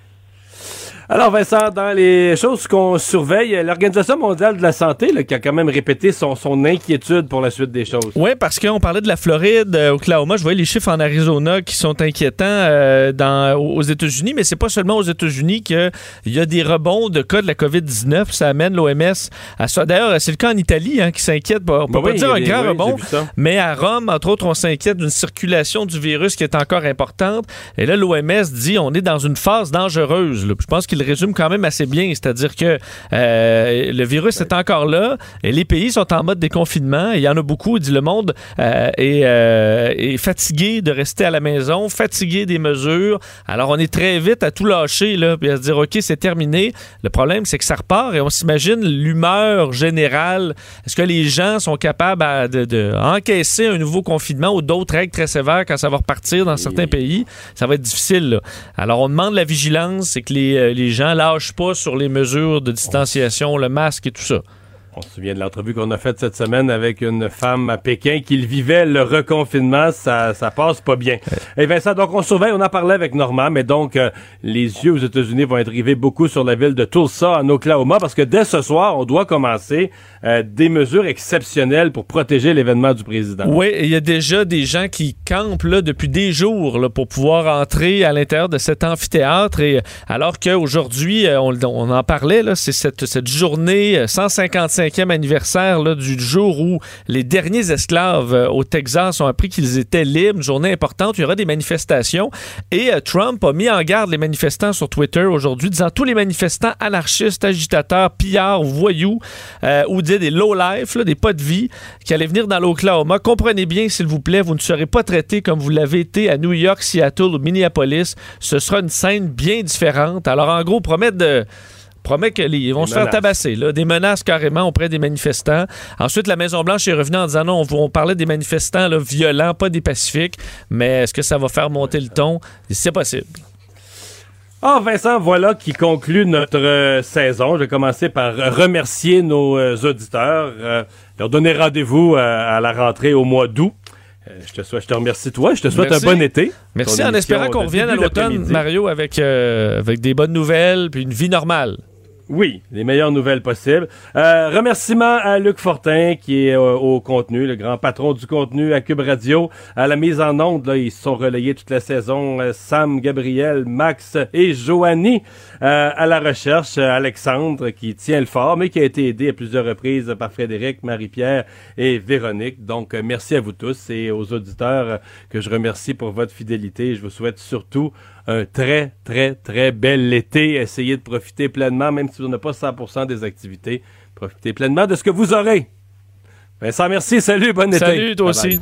Alors Vincent, dans les choses qu'on surveille, l'Organisation mondiale de la santé là, qui a quand même répété son, son inquiétude pour la suite des choses. Oui, parce qu'on parlait de la Floride, euh, Oklahoma, je voyais les chiffres en Arizona qui sont inquiétants euh, dans, aux États-Unis, mais c'est pas seulement aux États-Unis qu'il y a des rebonds de cas de la COVID dix-neuf, ça amène l'O M S à ça. D'ailleurs, c'est le cas en Italie hein, qui s'inquiète, on peut ben pas oui, dire un des, grand oui, rebond, mais à Rome, entre autres, on s'inquiète d'une circulation du virus qui est encore importante, et là l'O M S dit on est dans une phase dangereuse, là. Je pense que il résume quand même assez bien, c'est-à-dire que euh, le virus est encore là et les pays sont en mode déconfinement et il y en a beaucoup, dit le monde euh, est, euh, est fatigué de rester à la maison, fatigué des mesures, alors on est très vite à tout lâcher là, puis à se dire ok c'est terminé. Le problème c'est que ça repart et on s'imagine l'humeur générale, est-ce que les gens sont capables à, de, de encaisser un nouveau confinement ou d'autres règles très sévères quand ça va repartir dans certains pays, ça va être difficile là. Alors on demande la vigilance, c'est que les, les les gens lâchent pas sur les mesures de distanciation, le masque et tout ça. On se souvient de l'entrevue qu'on a faite cette semaine avec une femme à Pékin qui vivait le reconfinement, ça, ça passe pas bien. Et Vincent, donc on surveille, on en parlait avec Normand, mais donc euh, les yeux aux États-Unis vont être rivés beaucoup sur la ville de Tulsa en Oklahoma parce que dès ce soir, on doit commencer euh, des mesures exceptionnelles pour protéger l'événement du président. Oui, il y a déjà des gens qui campent là, depuis des jours là, pour pouvoir entrer à l'intérieur de cet amphithéâtre et alors qu'aujourd'hui, on, on en parlait, là, c'est cette, cette journée cent cinquante-cinq cinquième anniversaire là, du jour où les derniers esclaves euh, au Texas ont appris qu'ils étaient libres, une journée importante, il y aura des manifestations et euh, Trump a mis en garde les manifestants sur Twitter aujourd'hui, disant tous les manifestants anarchistes, agitateurs, pillards, voyous euh, ou des, des low-life, là, des pas de vie qui allaient venir dans l'Oklahoma, comprenez bien s'il vous plaît, vous ne serez pas traités comme vous l'avez été à New York, Seattle ou Minneapolis, ce sera une scène bien différente, alors en gros promettre de promet qu'ils vont se faire tabasser, là, des menaces carrément auprès des manifestants. Ensuite, la Maison-Blanche est revenue en disant non, on, on parlait des manifestants là, violents, pas des pacifiques, mais est-ce que ça va faire monter le ton? C'est possible. Ah, oh, Vincent, voilà qui conclut notre euh, saison. Je vais commencer par remercier nos euh, auditeurs, euh, leur donner rendez-vous à, à la rentrée au mois d'août. Euh, je, te souhaite, je te remercie, toi. Je te souhaite Merci. Un bon été. Merci, Ton en espérant qu'on revienne à l'automne, Mario, avec, euh, avec des bonnes nouvelles puis une vie normale. Oui, les meilleures nouvelles possibles. Euh, remerciements à Luc Fortin, qui est euh, au contenu, le grand patron du contenu à Cube Radio, à la mise en onde. Là, ils se sont relayés toute la saison. Euh, Sam, Gabriel, Max et Joanie. Euh, à la recherche, euh, Alexandre, qui tient le fort, mais qui a été aidé à plusieurs reprises par Frédéric, Marie-Pierre et Véronique. Donc, euh, merci à vous tous et aux auditeurs euh, que je remercie pour votre fidélité. Je vous souhaite surtout un très, très, très bel été. Essayez de profiter pleinement, même si vous n'avez pas cent pour cent des activités. Profitez pleinement de ce que vous aurez. Vincent, merci. Salut, bon été. Salut, toi aussi.